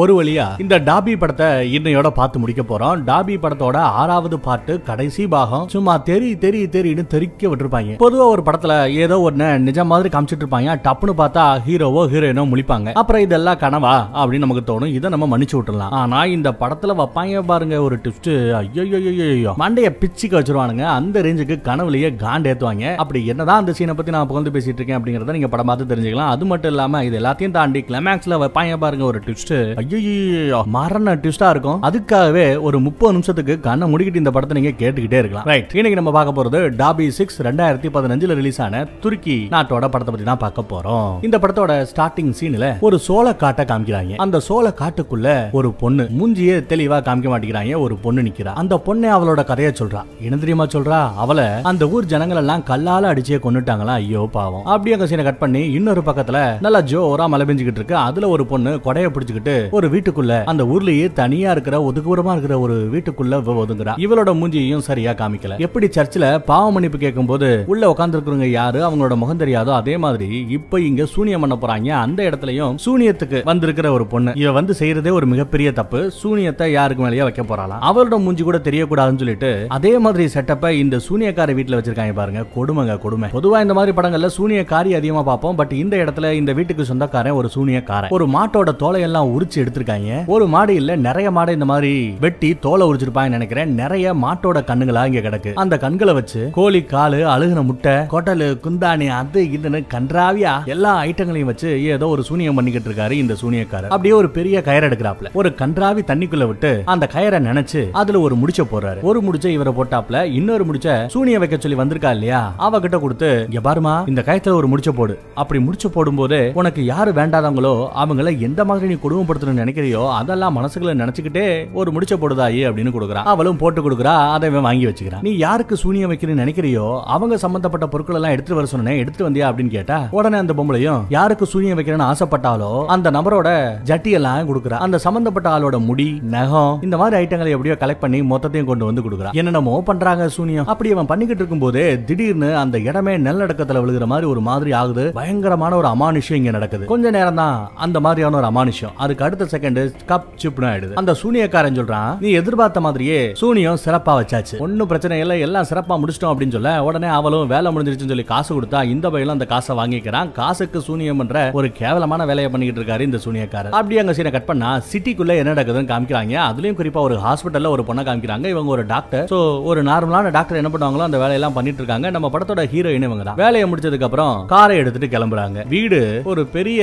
ஒரு வழியா இந்த டாபி படத்தை இன்னையோட பார்த்து முடிக்க போறோம். டாபி படத்தோட 6வது பாட்டு கடைசி பாகம் சும்மா தெரின்னு தெரிக்க விட்டுருப்பாங்க. பொதுவா ஒரு படத்துல ஏதோ ஒன்னு நிஜம் மாதிரி காமிச்சிட்டு இருப்பாங்க. டப்புன்னு பார்த்தா ஹீரோவோ ஹீரோயினோ முழிப்பாங்க. அப்புறம் இதெல்லாம் கனவா அப்படின்னு நமக்கு தோணும். இதை நம்ம மன்னிச்சு விட்டுலாம். ஆனா இந்த படத்துல வைப்பாங்க பாருங்க ஒரு டிப்ஸ்ட், ஐயோ மண்டைய பிச்சுக்கு வச்சிருவானுங்க. அந்த ரேஞ்சுக்கு கனவுலயே காண்டேத்துவாங்க. அப்படி என்னதான் அந்த சீனை பத்தி நான் புகழ்ந்து பேசிட்டு இருக்கேன் அப்படிங்கறத நீங்க படம் பார்த்து தெரிஞ்சுக்கலாம். அது மட்டும் இல்லாம இது எல்லாத்தையும் தாண்டி கிளைமேக்ஸ்ல வைப்பாங்க பாருங்க ஒரு டிப்ஸ்ட், மரண ட்விஸ்டா இருக்கும். அதுக்காகவே ஒரு 30 நிமிஷத்துக்கு கண்ணை முடிக்கிட்டு இந்த படத்தை நீங்க கேட்டுக்கிட்டே இருக்கலாம். ரைட், இன்னைக்கு நம்ம பார்க்க போறது டாபி 6 2015 ரிலீஸ் ஆன துருக்கி நாட்டோட படத்தை பத்தி தான் பார்க்க போறோம். இந்த படத்தோட ஸ்டார்டிங் சீன்ல ஒரு சோள காட்டை காமிக்கிறாங்க. அந்த சோள காட்டுக்குள்ள ஒரு பொண்ணு மூஞ்சியே தெளிவா காமிக்க மாட்டேங்கிறாங்க. ஒரு பொண்ணு நிக்கிறா. அந்த பொண்ணு அவளோட கதையை சொல்றா. என்ன தெரியுமா சொல்றா, அவளை அந்த ஊர் ஜனங்கள் எல்லாம் கல்லால அடிச்சே கொன்னுட்டாங்களா, ஐயோ பாவம். அப்படியே அந்த சீனை கட் பண்ணி இன்னொரு பக்கத்துல நல்லா ஜோரா மழை பெஞ்சுக்கிட்டு இருக்கு. அதுல ஒரு பொண்ணு கொடையை பிடிச்சுக்கிட்டு ஒரு வீட்டுக்குள்ள, அந்த ஊர்லயே தனியா இருக்கிற ஒதுக்குறமா இருக்கிற ஒரு வீட்டுக்குள்ள ஒதுங்குறா. இவளோட மூஞ்சியையும் சரியா காமிக்கல. எப்படி சர்ச்சில் பாவ மன்னிப்பு கேட்கும் போது உள்ள உட்கார்ந்து இருக்கிறவங்க யாரு அவங்களோட முகம் தெரியாதோ, அதே மாதிரி இப்ப இங்க சூனியம் பண்ண போறாங்க. அந்த இடத்துலயும் சூனியத்துக்கு வந்திருக்கிற ஒரு பொண்ணு, இவ வந்து செய்யறதே ஒரு மிகப்பெரிய தப்பு. சூனியத்தை யாருக்கு மேலேயே வைக்க போறாளாம். அவளோட மூஞ்சி கூட தெரியக்கூடாதுன்னு சொல்லிட்டு அதே மாதிரி செட்டப்பை இந்த சூனியக்கார வீட்டுல வச்சிருக்காங்க பாருங்க. கொடுமைங்க கொடுமை. பொதுவா இந்த மாதிரி படங்கள்ல சூனியக்காரி அதிகமா பார்ப்போம். பட் இந்த இடத்துல இந்த வீட்டுக்கு சொந்தக்காரன் ஒரு சூனியக்காரன். ஒரு மாட்டோட தோலையெல்லாம் உரிச்சு எடுத்திருக்காங்க. ஒரு மாடு இல்ல நிறைய மாடு இந்த மாதிரி வெட்டி தோலை உரிச்சிருப்பாங்கன்னு நினைக்கிறேன். நிறைய மாட்டோட கண்ணுகளா இங்க கிடக்கு. அந்த கண்களை வச்சு கோழி காலு, அழுகின முட்டை, கொட்டலு, குந்தாணி, அது இதுன்னு கன்றாவியா எல்லா ஐட்டங்களையும் வச்சு ஏதோ ஒரு சூனியம் பண்ணிக்கிட்டு இருக்காரு இந்த சூனியக்காரர். அப்படியே ஒரு பெரிய கயிறு எடுக்கிறாப்ல. ஒரு கன்றாவி தண்ணிக்குள்ள விட்டு அந்த கயிறை நினைச்சு அதுல ஒரு முடிச்ச போறாரு. ஒரு முடிச்ச இவரை போட்டாப்ல. இன்னொரு முடிச்ச சூனிய வைக்க சொல்லி வந்திருக்கா இல்லையா, அவகிட்ட கொடுத்து இங்க பாருமா இந்த கயத்துல ஒரு முடிச்ச போடு. அப்படி முடிச்ச போடும் போது உனக்கு யாரு வேண்டாதவங்களோ அவங்கள எந்த மாதிரி நீ கொடுமைப்படுத்த நினைக்கிறியோ அதெல்லாம் மனசுக்குள்ள நினைச்சுக்கிட்டே ஒரு முடிச்ச போடுதாயி அப்படின்னு கொடுக்குறான். அவளும் போட்டு கொடுக்குறா. அதை வாங்கி வச்சுக்கிறான். நீ யாருக்கு சூனியம் வைக்கிறேன்னு நினைக்கிறியோ அவங்க சம்பந்தப்பட்ட பொருட்கள் எல்லாம் எடுத்துட்டு வர சொன்னேன், எடுத்துட்டு வந்தியா அப்படின்னு கேட்டா உடனே அந்த பொம்பளையும் யாருக்கு சூனியம் வைக்கிறேன்னு ஆசைப்பட்டாலோ அந்த நபரோட ஜட்டியெல்லாம் கொடுக்குறா. அந்த சம்பந்தப்பட்ட ஆளோட முடி, நகம், இந்த மாதிரி ஐட்டங்களை எப்படியோ கலெக்ட் பண்ணி மொத்தத்தையும் கொண்டு வந்து கொடுக்குறா. என்னென்னமோ பண்றாங்க சூனியம். அப்படி அவன் பண்ணிக்கிட்டு இருக்கும் போதே திடீர்னு அந்த இடமே நிலநடுக்கத்துல விழுகிற மாதிரி ஒரு மாதிரி ஆகுது. பயங்கரமான ஒரு அமானுஷம் இங்க நடக்குது. கொஞ்ச நேரம் தான் அந்த மாதிரியான ஒரு அமானுஷம். அதுக்கு அடுத்த செகண்ட் கப் சிப்னு ஆயிடுது. அந்த சூனியக்காரன் சொல்றான், நீ எதிர்பார்த்த மாதிரியே சூனியம் சிறப்பா வச்சாச்சு, ஒன்னும் பிரச்சனை இல்லை, எல்லாம் சிறப்பா முடிச்சிட்டோம் அப்படின்னு சொல்ல உடனே அவளும் வேலை முடிஞ்சிருச்சுன்னு சொல்லி காசு கொடுத்தா இந்த பையில அந்த காசை வாங்கிக்கிறான். காசுக்கு சூனியம் பண்ற ஒரு கேவலமான வேலையை பண்ணிக்கிட்டு இருக்காரு இந்த சூனியக்காரர். அப்படியே அங்க சீனை கட் பண்ணா சிட்டிக்குள்ள என்ன நடக்குதுன்னு காமிக்கிறாங்க. அதுலயும் குறிப்பா ஒரு ஹாஸ்பிட்டல்ல ஒரு பொண்ணை காமிக்கிறாங்க. இவங்க ஒரு டாக்டர். சோ ஒரு நார்மலான டாக்டர் என்ன பண்ணுவாங்களோ அந்த வேலையெல்லாம் பண்ணிட்டு இருக்காங்க. நம்ம படத்தோட ஹீரோயின் இவங்க தான். வேலையை முடிச்சதுக்கு அப்புறம் காரை எடுத்துட்டு கிளம்புறாங்க. வீடு ஒரு பெரிய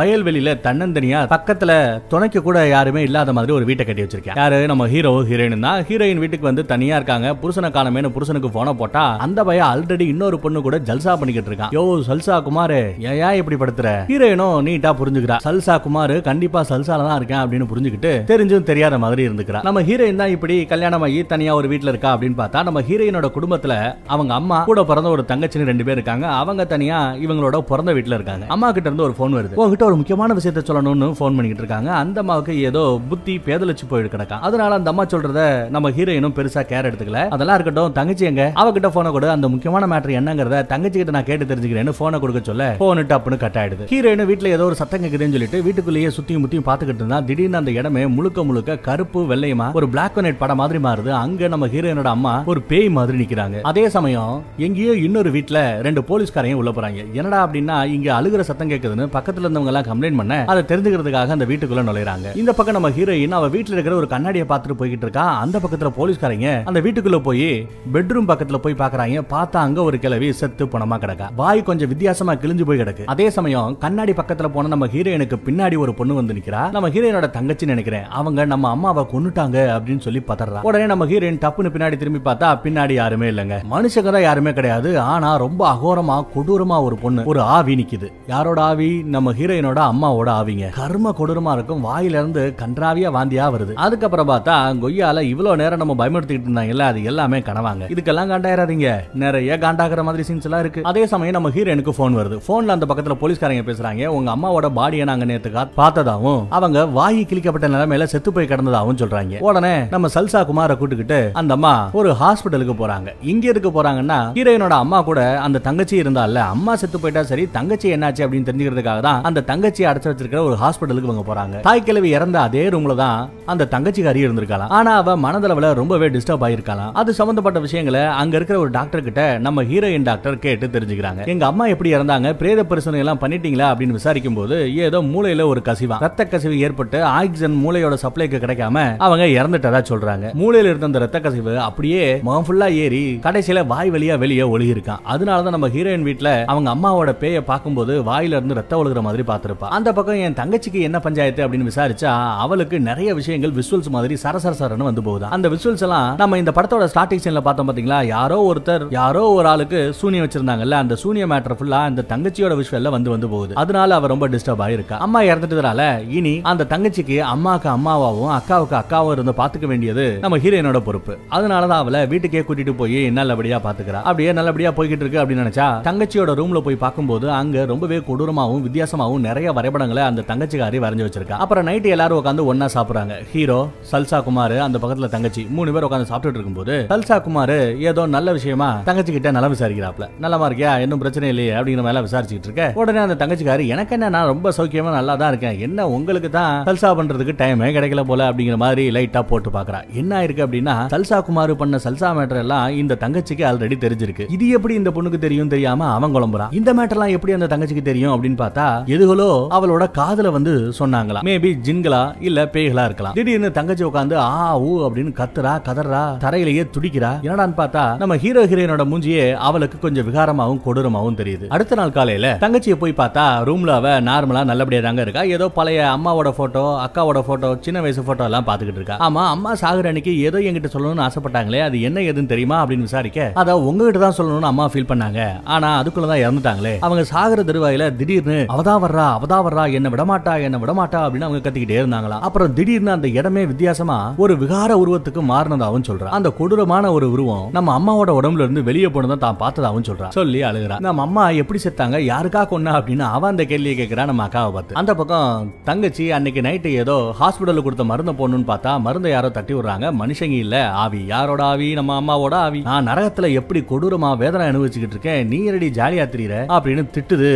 வயல்வெளியில தன்னந்தனியா பக்கத்துல துணைக்கு கூட யாருமே இல்லாத மாதிரி ஒரு வீட்டை கட்டி வச்சிருக்காங்க. யாரு, நம்ம ஹீரோ ஹீரோயின் தான். ஹீரோயின் வீட்டுக்கு வந்து தனியா இருக்காங்க. புருஷனை காணமேனு புருஷனுக்கு போன போட்டா அந்த பையன் ஆல்ரெடி இன்னொரு பொண்ணு கூட ஜல்சா பண்ணிக்கிட்டு இருக்கான். யோ சல்சா குமாரு, ஏன் இப்படி படுத்துற? ஹீரோயினும் நீட்டா புரிஞ்சுக்கிறா. சல்சா குமாரு கண்டிப்பா சல்சால தான் இருக்கேன் அப்படின்னு புரிஞ்சுக்கிட்டு தெரிஞ்சும் தெரியாத மாதிரி இருந்துக்கிறா. நம்ம ஹீரோயின் தான் இப்படி கல்யாணம் ஆகி தனியா ஒரு வீட்டுல இருக்கா அப்படின்னு பார்த்தா நம்ம ஹீரோயினோட குடும்பத்துல அவங்க அம்மா கூட பிறந்த ஒரு தங்கச்சின்னு 2 பேர் இருக்காங்க. அவங்க தனியா இவங்களோட பிறந்த வீட்டுல இருக்காங்க. அம்மா கிட்ட இருந்து ஒரு போன் வருது. உங்ககிட்ட ஒரு முக்கியமான விஷயத்தை சொல்லணும்னு போன் பண்ணிக்கிட்டு இருக்காங்க. அந்த அம்மாவுக்கு ஏதோ புத்தி பேதலிச்சு போயிருக்கா. அதனால அந்த அம்மா சொல்றத நம்ம ஹீரோயினும் பெருசா கேர் எடுத்துக்கல. அதெல்லாம் இருக்கட்டும், தங்கச்சி எங்க, அவகிட்ட போன கூட, அந்த முக்கியமான மேட்டர் என்னங்கறத தங்கச்சி கிட்ட நான் கேட்டு தெரிஞ்சுக்கிறேன்னு போனை கொடுக்க சொல்ல போன் டப்புன்னு கட் ஆயிடுது. ஹீரோயின் வீட்டுல ஏதோ ஒரு சத்தம் கேக்குதுன்னு சொல்லிட்டு வீட்டுக்குள்ளேயே சுத்தியும் முத்தியும் பாத்துக்கிட்டு இருந்தா திடீர்னு அந்த இடமே முழுக்க முழுக்க கருப்பு வெள்ளையமா ஒரு பிளாக் அண்ட் ஒயிட் படம் மாதிரி மாறுது. அங்க நம்ம ஹீரோயினோட அம்மா ஒரு பேய் மாதிரி நிக்கிறாங்க. அதே சமயம் எங்கேயோ இன்னொரு வீட்டுல 2 போலீஸ்காரையும் உள்ள போறாங்க. என்னடா அப்படின்னா இங்க அழுகிற சத்தம் கேக்குதுன்னு பக்கத்துல இருந்தவங்க எல்லாம் கம்ப்ளைண்ட் பண்ண அதை தெரிஞ்சுக்கிறதுக்காக அந்த வீட்டுக்குள்ள நுழைறாங்க. இந்த பக்கம் நம்ம ஹீரோயின் அவ வீட்டுல இருக்கிற ஒரு கண்ணாடியை பார்த்துட்டு போய்கிட்டு இருக்கா. அந்த பக்கத்துல போலீஸ்காரங்க அந்த வீட்டுக்குள்ள போய் பெட்ரூம் பக்கத்துல போய் பாக்குறாங்க. பார்த்தா அங்க ஒரு கிழவி செத்து பணமா கிடக்கா. வாய் கொஞ்சம் வித்தியாசமா கிழிஞ்சு போய் கிடக்கு. அதே சமயம் கண்ணாடி பக்கத்துல போன நம்ம ஹீரோயினுக்கு பின்னாடி ஒரு பொண்ணு வந்து நிக்கிறா. நம்ம ஹீரோயினோட தங்கச்சின்னு நினைக்கிறேன். அவங்க நம்ம அம்மாவை கொன்னுட்டாங்க அப்படின்னு சொல்லி பதறா. உடனே நம்ம ஹீரோயின் டப்புன்னு பின்னாடி திரும்பி பார்த்தா பின்னாடி யாருமே இல்லங்க. மனுஷங்க தான் யாருமே கிடையாது. ஆனா ரொம்ப அகோரமா கொடூரமா ஒரு பொண்ணு, ஒரு ஆவி நிக்குது. யாரோட ஆவி? நம்ம ஹீரோயினோட அம்மாவோட ஆவிங்க. கர்ம கொடூரமா இருக்கும். வாயில இருந்து கன்றாவியா வாந்தியா வருது. அதுக்கப்புறம் பார்த்தா கொய்யால இவ்வளவு நேரம் நம்ம பயமுறுத்திட்டு இருந்தாங்கல்ல அது எல்லாமே கனவாங்க. இதுக்கெல்லாம் காண்டாயிராதீங்க. நிறைய காண்டாக்குற மாதிரி சீன்ஸ் எல்லாம் இருக்கு. அதே சமயம் நம்ம ஹீரோயினுக்கு போன் வருது. போன்ல அந்த பக்கத்துல போலீஸ்காரங்க பேசுறாங்க. உங்க அம்மாவோட பாடியை நாங்க நேத்து பார்த்ததாவும் அவங்க வாயி கிழிக்கப்பட்ட நிலைமையில செத்து போய் கிடந்ததாகவும் சொல்றாங்க. உடனே நம்ம சல்சா குமாரை கூட்டுக்கிட்டு அந்த அம்மா ஒரு ஹாஸ்பிட்டலுக்கு போறாங்க. இங்க இருக்க போறாங்கன்னா ஹீரோயினோட அம்மா கூட அந்த தங்கச்சி இருந்தால அம்மா செத்து போயிட்டா சரி தங்கச்சி என்னாச்சு அப்படின்னு தெரிஞ்சுக்கிறதுக்காக தான் அந்த தங்கச்சி அடைச்சு வச்சிருக்கிற ஒரு ஹாஸ்பிட்டலுக்கு இவங்க போறாங்க. இருந்திருக்காங்க. தாய் கிழவி இறந்த அதே ரூம்ல தான் அந்த தங்கச்சிக்காரி இருந்திருக்கலாம். ஆனா அவ மனதளவுல ரொம்பவே டிஸ்டர்ப் ஆயிருக்கலாம். அது சம்பந்தப்பட்ட விஷயங்களை அங்க இருக்கிற ஒரு டாக்டர் கிட்ட நம்ம ஹீரோயின் டாக்டர் கேட்டு தெரிஞ்சுக்கிறாங்க. எங்க அம்மா எப்படி இறந்தாங்க, பிரேத பரிசோதனை எல்லாம் பண்ணிட்டீங்களா அப்படின்னு விசாரிக்கும் போது ஏதோ மூளையில ஒரு கசிவா, ரத்த கசிவு ஏற்பட்டு ஆக்சிஜன் மூளையோட சப்ளைக்கு கிடைக்காம அவங்க இறந்துட்டதா சொல்றாங்க. மூளையில இருந்த அந்த ரத்த கசிவு அப்படியே முகம் ஃபுல்லா ஏறி கடைசியில வாய் வழியா வெளியே ஒழுகி இருக்கான். அதனாலதான் நம்ம ஹீரோயின் வீட்டுல அவங்க அம்மாவோட பேயை பார்க்கும்போது வாயில இருந்து ரத்தம் ஒழுகிற மாதிரி பார்த்திருப்பா. அந்த பக்கம் என் தங்கச்சிக்கு என்ன பஞ்சாயத்து அப்படின்னு விசாரிச்சா அவளுக்கு நிறைய விஷயங்கள் விசுவல்ஸ் மாதிரி சரசரன்னு வந்து போகுது. அந்த விசுவல்ஸ் எல்லாம் நம்ம இந்த படத்தோட ஸ்டார்டிங் சீன்ல பார்த்தோம் பாத்தீங்களா. யாரோ ஒருத்தர் யாரோ ஒரு ஆளுக்கு சூனியம் வச்சிருந்தாங்கல்ல, அந்த சூனிய மேட்டர் ஃபுல்லா இந்த தங்கச்சியோட விஷுவல்ல வந்து வந்து போகுது. அதனால அவ ரொம்ப டிஸ்டர்ப் ஆயிருக்கா. அம்மா இறந்துட்டதால இனி அந்த தங்கச்சிக்கு அம்மாவுக்கு அம்மாவாவும் அக்காவுக்கு அக்காவும் இருந்து பாத்துக்க வேண்டியது நம்ம ஹீரோயினோட பொறுப்பு. அதனாலதான் அவளை வீட்டுக்கே கூட்டிட்டு போய் நல்லபடியா பாத்துக்கிறா. அப்படியே நல்லபடியா போய்கிட்டு இருக்கு அப்படின்னு நினைச்சா தங்கச்சியோட ரூம்ல போய் பார்க்கும்போது அங்க ரொம்பவே கொடூரமாவும் வித்தியாசமாவும் நிறைய வரைபடங்களை அந்த தங்கச்சிக்காரி வரைஞ்சு வச்சிருக்கா. அப்புறம் நைட்டு எல்லாரும் உட்காந்து ஒன்னா சாப்பிடுறாங்க. ஹீரோ, சல்சா குமார், அந்த பக்கத்துல தங்கச்சி, 3 பேர் உட்காந்து சாப்பிட்டு இருக்கும்போது சல்சா குமார் ஏதோ நல்ல விஷயமா தங்கச்சி கிட்ட நல்லா விசாரிக்கிறாப்ல. நல்லமா இருக்கியா, இன்னும் பிரச்சனை இல்லையே அப்படிங்கிற மாதிரி விசாரிச்சுட்டு இருக்க உடனே அந்த தங்கச்சிக்காரி, எனக்கு என்ன, நான் ரொம்ப சௌக்கியமா நல்லா தான் இருக்கேன், என்ன உங்களுக்கு தான் சல்சா பண்றதுக்கு டைமே கிடைக்கல போல அப்படிங்கிற மாதிரி லைட்டா போட்டு பாக்குறா. என்ன இருக்கு அப்படின்னா சல்சா குமார் பண்ண சல்சா மேட்டர் எல்லாம் இந்த தங்கச்சிக்கு ஆல்ரெடி தெரிஞ்சிருக்கு. இது எப்படி இந்த பொண்ணுக்கு தெரியும் தெரியாம அவன் குழம்புறான். இந்த மேட்டர் எல்லாம் எப்படி அந்த தங்கச்சிக்கு தெரியும் அப்படின்னு பார்த்தா எதுகளோ அவளோட காதுல வந்து சொன்னாங்களா, மேபி ஜின்களா இல்ல பேய்களா இருக்கலாம். திடீர்னு தங்கச்சி உட்காந்து ஆ ஊ அப்படின்னு கத்துறா, கதறா, தரையிலேயே துடிக்கிறா. என்னடான்னு பார்த்தா நம்ம ஹீரோ ஹீரோயினோட மூஞ்சியே அவளுக்கு கொஞ்சம் விகாரமாவும் கொடூரமாவும் தெரியுது. அடுத்த நாள் காலையில தங்கச்சியை போய் பார்த்தா ரூம்ல அவ நார்மலா நல்லபடியா தாங்க இருக்கா. ஏதோ பழைய அம்மாவோட போட்டோ, அக்காவோட போட்டோ, சின்ன வயசு போட்டோ எல்லாம் பாத்துக்கிட்டு இருக்கா. ஆமா, அம்மா சாகுற அன்னைக்கு ஏதோ என்கிட்ட சொல்லணும்னு ஆசைப்பட்டாங்களே, அது என்ன எதுன்னு தெரியுமா அப்படின்னு விசாரிக்க அத உங்ககிட்ட தான் சொல்லணும்னு அம்மா ஃபீல் பண்ணாங்க, ஆனா அதுக்குள்ளதான் இறந்துட்டாங்களே. அவங்க சாகுற தருவாயில திடீர்னு அவதா வர்றா அவதா வர்றா, என்ன விடமாட்டா என்ன விடமாட்டா அப்படின்னு அவங்க கத்திக்கிட்டே இருந்தாங்களா. அப்புறம் திடீர்னு அந்த இடமே வித்தியாசமா ஒரு விகார உருவத்துக்கு மாறினதாகவும் சொல்றான். அந்த கொடூரமான ஒரு உருவம் நம்ம அம்மாவோட உடம்புல இருந்து வெளியே போனதான் தான் பார்த்ததாகவும் சொல்றான். சொல்லி அழுகிறான். நம்ம அம்மா எப்படி செத்தாங்க, யாருக்கா கொன்னா அப்படின்னு அவன் அந்த கேள்வியை கேட்கிறான் நம்ம அக்காவை பார்த்து. அந்த பக்கம் தங்கச்சி அன்னைக்கு நைட்டு ஏதோ ஹாஸ்பிட்டலுக்கு கொடுத்த மருந்தை போடணும்னு பார்த்தா மருந்தை யாரோ தட்டி விடுறாங்க. மனுஷங்க இல்ல, ஆவி. யாரோட ஆவி? நம்ம அம்மாவோட ஆவி. நான் நரகத்துல எப்படி கொடூரமா வேதனை அனுபவிச்சுக்கிட்டு இருக்கேன், நீ ரெடி ஜாலியா திரியிற அப்படின்னு திட்டுது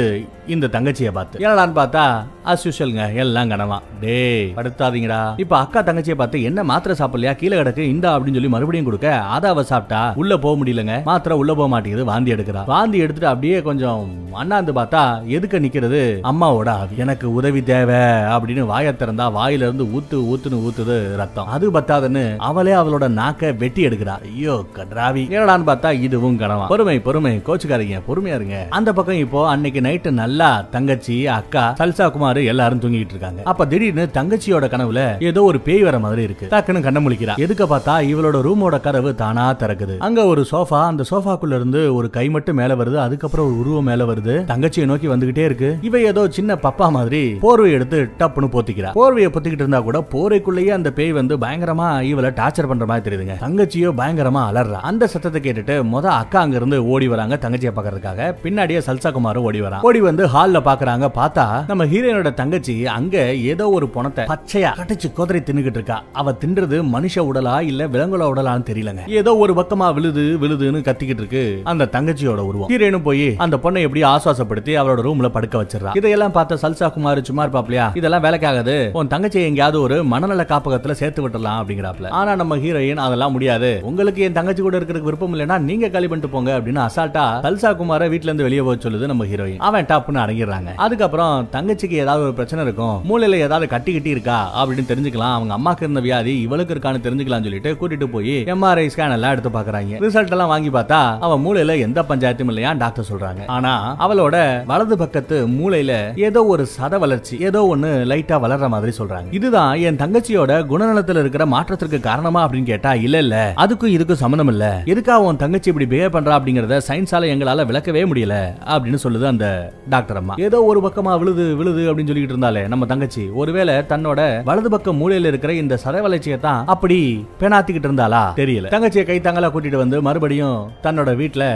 இந்த தங்கச்சியை பார்த்து. என்னடான்னு பார்த்தா அஸ் யூஷுவல்ங்க, எல்லாம் கனவா. டே படுத்தாதீங்கடா. இப்ப அக்கா தங்கச்சியை பார்த்து என்ன மாத்திரை சாப்பிடலையா, கீழே கிடக்கு இந்தா அப்படின்னு சொல்லி மறுபடியும் கொடுக்க அதை அவ சாப்பிட்டா உள்ள போக முடியலங்க, மாத்திரை உள்ள போக மாட்டேங்குது, வாந்தி எடுக்கிறா. வாந்தி எடுத்துட்டு அப்படியே கொஞ்சம் அண்ணாந்து பார்த்தா எதுக்க நிக்கிறது அம்மாவோட ஆவி. எனக்கு உதவி தேவை அப்படின்னு வாயை திறந்தா வாயில இருந்து ஊத்து ஊத்துன்னு ஊத்துது ரத்தம். அது பத்தாதுன்னு அவளே அவளோட நாக்க வெட்டி எடுக்கிறா. ஐயோ கட்ராவி. என்னடான்னு பார்த்தா இதுவும் கனவா. பொறுமை பொறுமை, கோச்சுக்காரீங்க, பொறுமையா இருங்க. அந்த பக்கம் இப்போ அன்னைக்கு நைட்டு நல்லா தங்கச்சி, அக்கா, சல்சா குமார் எல்லாரும் தூங்கிட்டு இருக்காங்க. அப்ப திடீர்னு தங்கச்சியோட கனவுல ஏதோ ஒரு பேய் வர மாதிரி இருக்கு. டக்குன்னு கண்ண முழிக்கிறா. எதுக்கு பார்த்தா இவளோட ரூமோட கதவு தானா திறக்குது. அங்க ஒரு சோஃபா, அந்த சோஃபாக்குள்ள இருந்து ஒரு கை மட்டும் மேல வருது. அதுக்கப்புறம் ஒரு உருவம் மேல வருது, தங்கச்சியை நோக்கி வந்துகிட்டே இருக்கு. இவ ஏதோ சின்ன பப்பா மாதிரி போர்வை எடுத்து டப்புன்னு போத்திக்கிறா. போர்வையை பொத்திக்கிட்டு இருந்தா கூட போர்வைக்குள்ளேயே அந்த பேய் வந்து பயங்கரமா இவளை டார்ச்சர் பண்ற மாதிரி தெரியுதுங்க. தங்கச்சியோ பயங்கரமா அலறா. அந்த சத்தத்தை கேட்டுட்டு முத அக்கா அங்க இருந்து ஓடி வராங்க தங்கச்சியை பாக்கிறதுக்காக. பின்னாடியே சல்சா குமாரும் ஓடி வரா. ஓடி வந்து ஹால்ல பாக்குறாங்க. பார்த்தா நம்ம ஹீரோயினோட தங்கச்சி அங்க ஏதோ ஒரு பணத்தை பச்சையா கடிச்சு கோதரை தின்னுகிட்டு இருக்கா. அவ தின்றது மனுஷ உடலா இல்ல விலங்குல உடலான்னு தெரியலங்க. ஏதோ ஒரு பக்கமா விழுது விழுதுன்னு கத்திக்கிட்டு இருக்கு அந்த தங்கச்சியோட உருவம். ஹீரோயினும் போய் அந்த பொண்ணை எப்படி ஆசுவாசப்படுத்தி அவளோட ரூம்ல படுக்க வச்சிடறா. இதெல்லாம் பார்த்த சல்சா குமார் சும்மா இருப்பாப்லையா, இதெல்லாம் வேலைக்காகாது, உன் தங்கச்சி எங்கேயாவது ஒரு மனநல காப்பகத்துல சேர்த்து விட்டுலாம் அப்படிங்கிறாப்ல. ஆனா நம்ம ஹீரோயின் அதெல்லாம் முடியாது, உங்களுக்கு என் தங்கச்சி கூட இருக்கிறதுக்கு விருப்பம் இல்லைன்னா நீங்க காலி பண்ணிட்டு போங்க அப்படின்னு அசால்ட்டா சல்சா குமார வீட்டுல இருந்து வெளியே போக சொல்லுது நம்ம ஹீரோயின். அவன் டாப்னு அடங்கிடுறாங்க. அதுக்கப்புறம் தங்கச்சிக்கு ஏதாவது ஒரு பிரச்சனை இருக்கும், மூளையில ஏதாவது கட்டி கட்டி இருக்கா அப்படின்னு தெரிஞ்சுக்கலாம், அவங்க அம்மாக்கு இருந்த வியாதி இவளுக்கு இருக்கான்னு தெரிஞ்சுக்கலாம் சொல்லிட்டு கூட்டிட்டு போய் எம்ஆர்ஐ ஸ்கேன் எல்லாம் எடுத்து பாக்குறாங்க. ரிசல்ட் எல்லாம் வாங்கி பார்த்தா அவ மூளையில எந்த பஞ்சாயத்தும் இல்லையா டாக்டர் சொல்றாங்க. ஆனா அவளோட வலது பக்கத்து மூளையில ஏதோ ஒரு சத வளர்ச்சி ஏதோ ஒன்னு லைட்டா வளர்ற மாதிரி சொல்றாங்க. இதுதான் என் தங்கச்சியோட குணநலத்தில் இருக்கிற மாற்றத்திற்கு காரணமா அப்படின்னு கேட்டா இல்ல இல்ல, அதுக்கும் இதுக்கும் சம்பந்தம் இல்ல, எதுக்கா உன் தங்கச்சி இப்படி பிஹேவ் பண்றா அப்படிங்கறத சயின்ஸால எங்களால விளக்கவே முடியல அப்படின்னு சொல்லுது அந்த டாக்டர் அம்மா. ஏதோ ஒரு பக்கமா விழுது விழுது அப்படின்னு சொல்லிட்டு இருந்தாலே நம்ம தங்கச்சி ஒருவேளை தன்னோட வலது பக்கம் மூலையில இருக்கிற இந்த சத வளர்ச்சியை தான் அப்படி பேணாத்திக்கிட்டு இருந்தாளா தெரியல. தங்கச்சியை கை தாங்களா கூட்டிட்டு வந்து மறுபடியும் தன்னோட வீட்டுல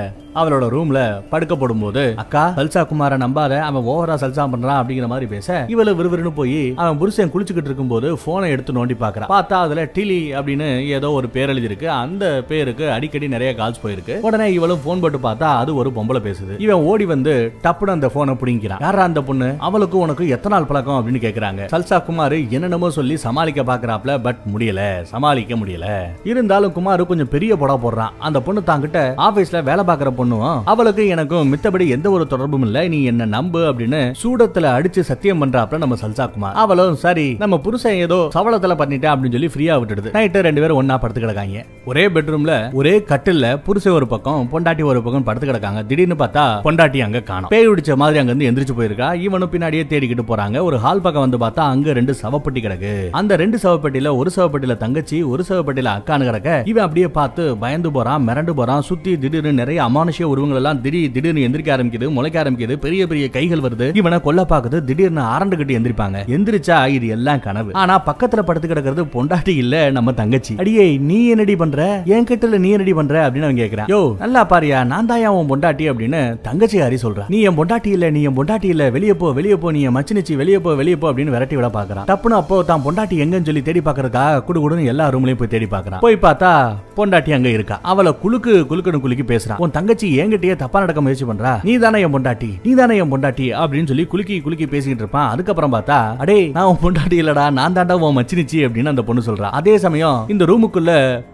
அவளோட ரூம்ல படுக்க போடும் போது அக்கா சல்சா குமார நம்பாத, அவன் ஓவரா சல்சா பண்றான் அப்படிங்கிற மாதிரி பேச இவள விறுவிறுன்னு போய் அவன் புருஷன் குளிச்சுக்கிட்டு இருக்கும் போது போனை எடுத்து நோண்டி பாக்குறான். பார்த்தா அதுல டிலி அப்படின்னு ஏதோ ஒரு பேர் எழுதி இருக்கு. அந்த பேருக்கு அடிக்கடி நிறைய கால்ஸ் போயிருக்கு. உடனே இவளும் போன் போட்டு பார்த்தா அது ஒரு பொம்பளை பேசுது. இவன் ஓடி வந்து டப்புன்னு அந்த போனை பிடிங்கிறான். யாரா அந்த பொண்ணு, அவளுக்கு உனக்கு எத்தனை நாள் பழக்கம் அப்படின்னு கேக்குறான். பாக்குறாங்க. சல்சா குமார் என்னென்னமோ சொல்லி சமாளிக்க பாக்குறாப்ல, பட் முடியல, சமாளிக்க முடியல. இருந்தாலும் குமார் கொஞ்சம் பெரிய போடா போடுறான். அந்த பொண்ணு தாங்கிட்ட ஆபீஸ்ல வேலை பாக்குற பொண்ணும் அவளுக்கு எனக்கும் மித்தபடி எந்த ஒரு தொடர்பும் இல்ல, நீ என்ன நம்பு அப்படின்னு சூடத்துல அடிச்சு சத்தியம் பண்றாப்ல நம்ம சல்சா குமார். அவளும் சரி நம்ம புருஷன் ஏதோ சவளத்துல பண்ணிட்டேன் அப்படின்னு சொல்லி ஃப்ரீயா விட்டுடுது. நைட்டு ரெண்டு பேரும் ஒன்னா படுத்து கிடக்காங்க. ஒரே பெட்ரூம்ல ஒரே கட்டில்ல புருஷன் ஒரு பக்கம் பொண்டாட்டி ஒரு பக்கம் படுத்து கிடக்காங்க. திடீர்னு பார்த்தா பொண்டாட்டி அங்க காணோம். பேய் பிடிச்ச மாதிரி அங்க இருந்து எந்திரிச்சு போயிருக்கா. இவனும் பின்னாடியே தேடிக்கிட்டு போறாங்க. ஒரு ஹால் பக்கம் வந்து பார்த்தா அங்க ரெண்டு சவப்பட்டி கிடக்கு. அந்த ரெண்டு சவப்பட்டியில ஒரு சவப்பட்டியில தங்கச்சி, ஒரு சவப்பட்டியில அக்கானு கிடக்க. இவன் அப்படியே பார்த்து பயந்து போறான், மிரண்டு போறான். சுத்தி திடீர்னு நிறைய அமானுஷ உருவங்கள் எல்லாம் திடீர்னு எந்திரிக்க ஆரம்பிக்குது, முளைக்க ஆரம்பிக்குது. பெரிய பெரிய கைகள் வருது. இவனை கொல்ல பாக்குது. திடீர்னு ஆரண்டுகிட்டு எந்திரிப்பாங்க. எந்திரிச்சா இது எல்லாம் கனவு. ஆனா பக்கத்துல படுத்து கிடக்கிறது பொண்டாட்டி இல்ல, நம்ம தங்கச்சி. அடியே நீ என்னடி பண்ற, என் கட்டில நீ என்னடி பண்ற அப்படின்னு அவன் கேக்குறான். யோ நல்லா பாரியா, நான் தாயா உன் பொண்டாட்டி அப்படின்னு தங்கச்சி ஹாரி சொல்றான். நீ என் பொண்டாட்டி இல்ல, நீ என் பொண்டாட்டி இல்ல, வெளியே போ வெளியே போ, நீ என் மச்சினிச்சி, வெளியே போ வெளியே போ அப்படின்னு விரட்டி விட பாக்குறான். தப்புன்னு அப்போ தான் பொண்டாட்டி எங்கன்னு சொல்லி தேடி பாக்குறதுக்கா குடுகுடுன்னு எல்லா ரூம்லயும் போய் தேடி பாக்குறான். போய் பார்த்தா பொண்டாட்டி அங்க இருக்கா. அவளை குலுக்கி பேசுறான். உன் தங்கச்சி என்கிட்டயே தப்பா நடக்க முயற்சி பண்றா, நீ தானே என் பொண்டாட்டி, நீ தானே என் பொண்டாட்டி அப்படின்னு சொல்லி குலுக்கி பேசிட்டு இருப்பான். அதுக்கப்புறம் பார்த்தா அடே நான் உன் பொண்டாட்டி இல்லடா, நான் தாண்டா உன் மச்சினிச்சி அப்படின்னு அந்த பொண்ணு சொல்றா. அதே சமயம் இந்த ரூமுக்குள்ள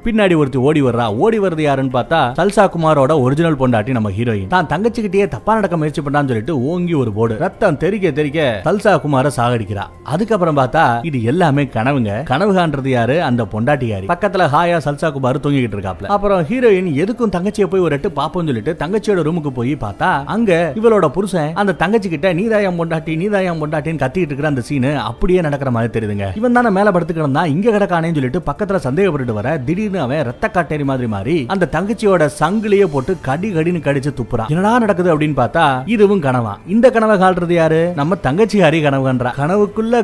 பின்னாடி ஒருத்தி ஓடி வர்றா. ஓடி வர்றது யாருன்னு பார்த்தா சல்சா குமாரோட ஒரிஜினல் பொண்டாட்டி நம்ம ஹீரோயின். தான் தங்கச்சிக்கிட்டே தப்பா நடக்க முயற்சி பண்றான்னு சொல்லிட்டு ஓங்கி ஒரு போடு. ரத்தம் தெரிக்க தெரிக்க சல்சா குமார சாகடிக்கிறா. அதுக்கப்புறம் பார்த்தா இது எல்லாமே கனவுங்க. கனவு காண்றது யாரு? அந்த பொண்டாட்டி யாரு. பக்கத்துல ஹாயா சல்சா குமார் தூங்கிட்டு இருக்காப்ல. அப்புறம் ஹீரோயின் எதுக்கும் தங்கச்சியை போய் ஒரு எட்டு பாப்போம்னு சொல்லிட்டு தங்கச்சியோட ரூமுக்கு போய் பார்த்தா அங்க இவளோட புருஷன் அந்த தங்கச்சி கிட்ட நீதாயா பொண்டாட்டி நீதாயா பொண்டாட்டின்னு கத்திட்டு இருக்கிற அந்த சீனு அப்படியே நடக்கிற மாதிரி தெரியுதுங்க. இவன் தானே மேல படுத்துக்கிட்டா இங்க கிடக்கானேன்னு சொல்லிட்டு பக்கத்துல சந்தேகப்பட்டு வர திடீர்னு அவன் ரத்த காட்டேரி மாதிரி அந்த தங்கச்சியோட சங்கிலியே போட்டு கடி கடின்னு கடிச்சு துப்புறான். என்னடா நடக்குது அப்படின்னு பார்த்தா இதுவும் கனவா. இந்த கனவை காட்டுறது யாரு? நம்ம தங்கச்சி ஹாரி கனவு காண்றா. கனவுக்குள்ள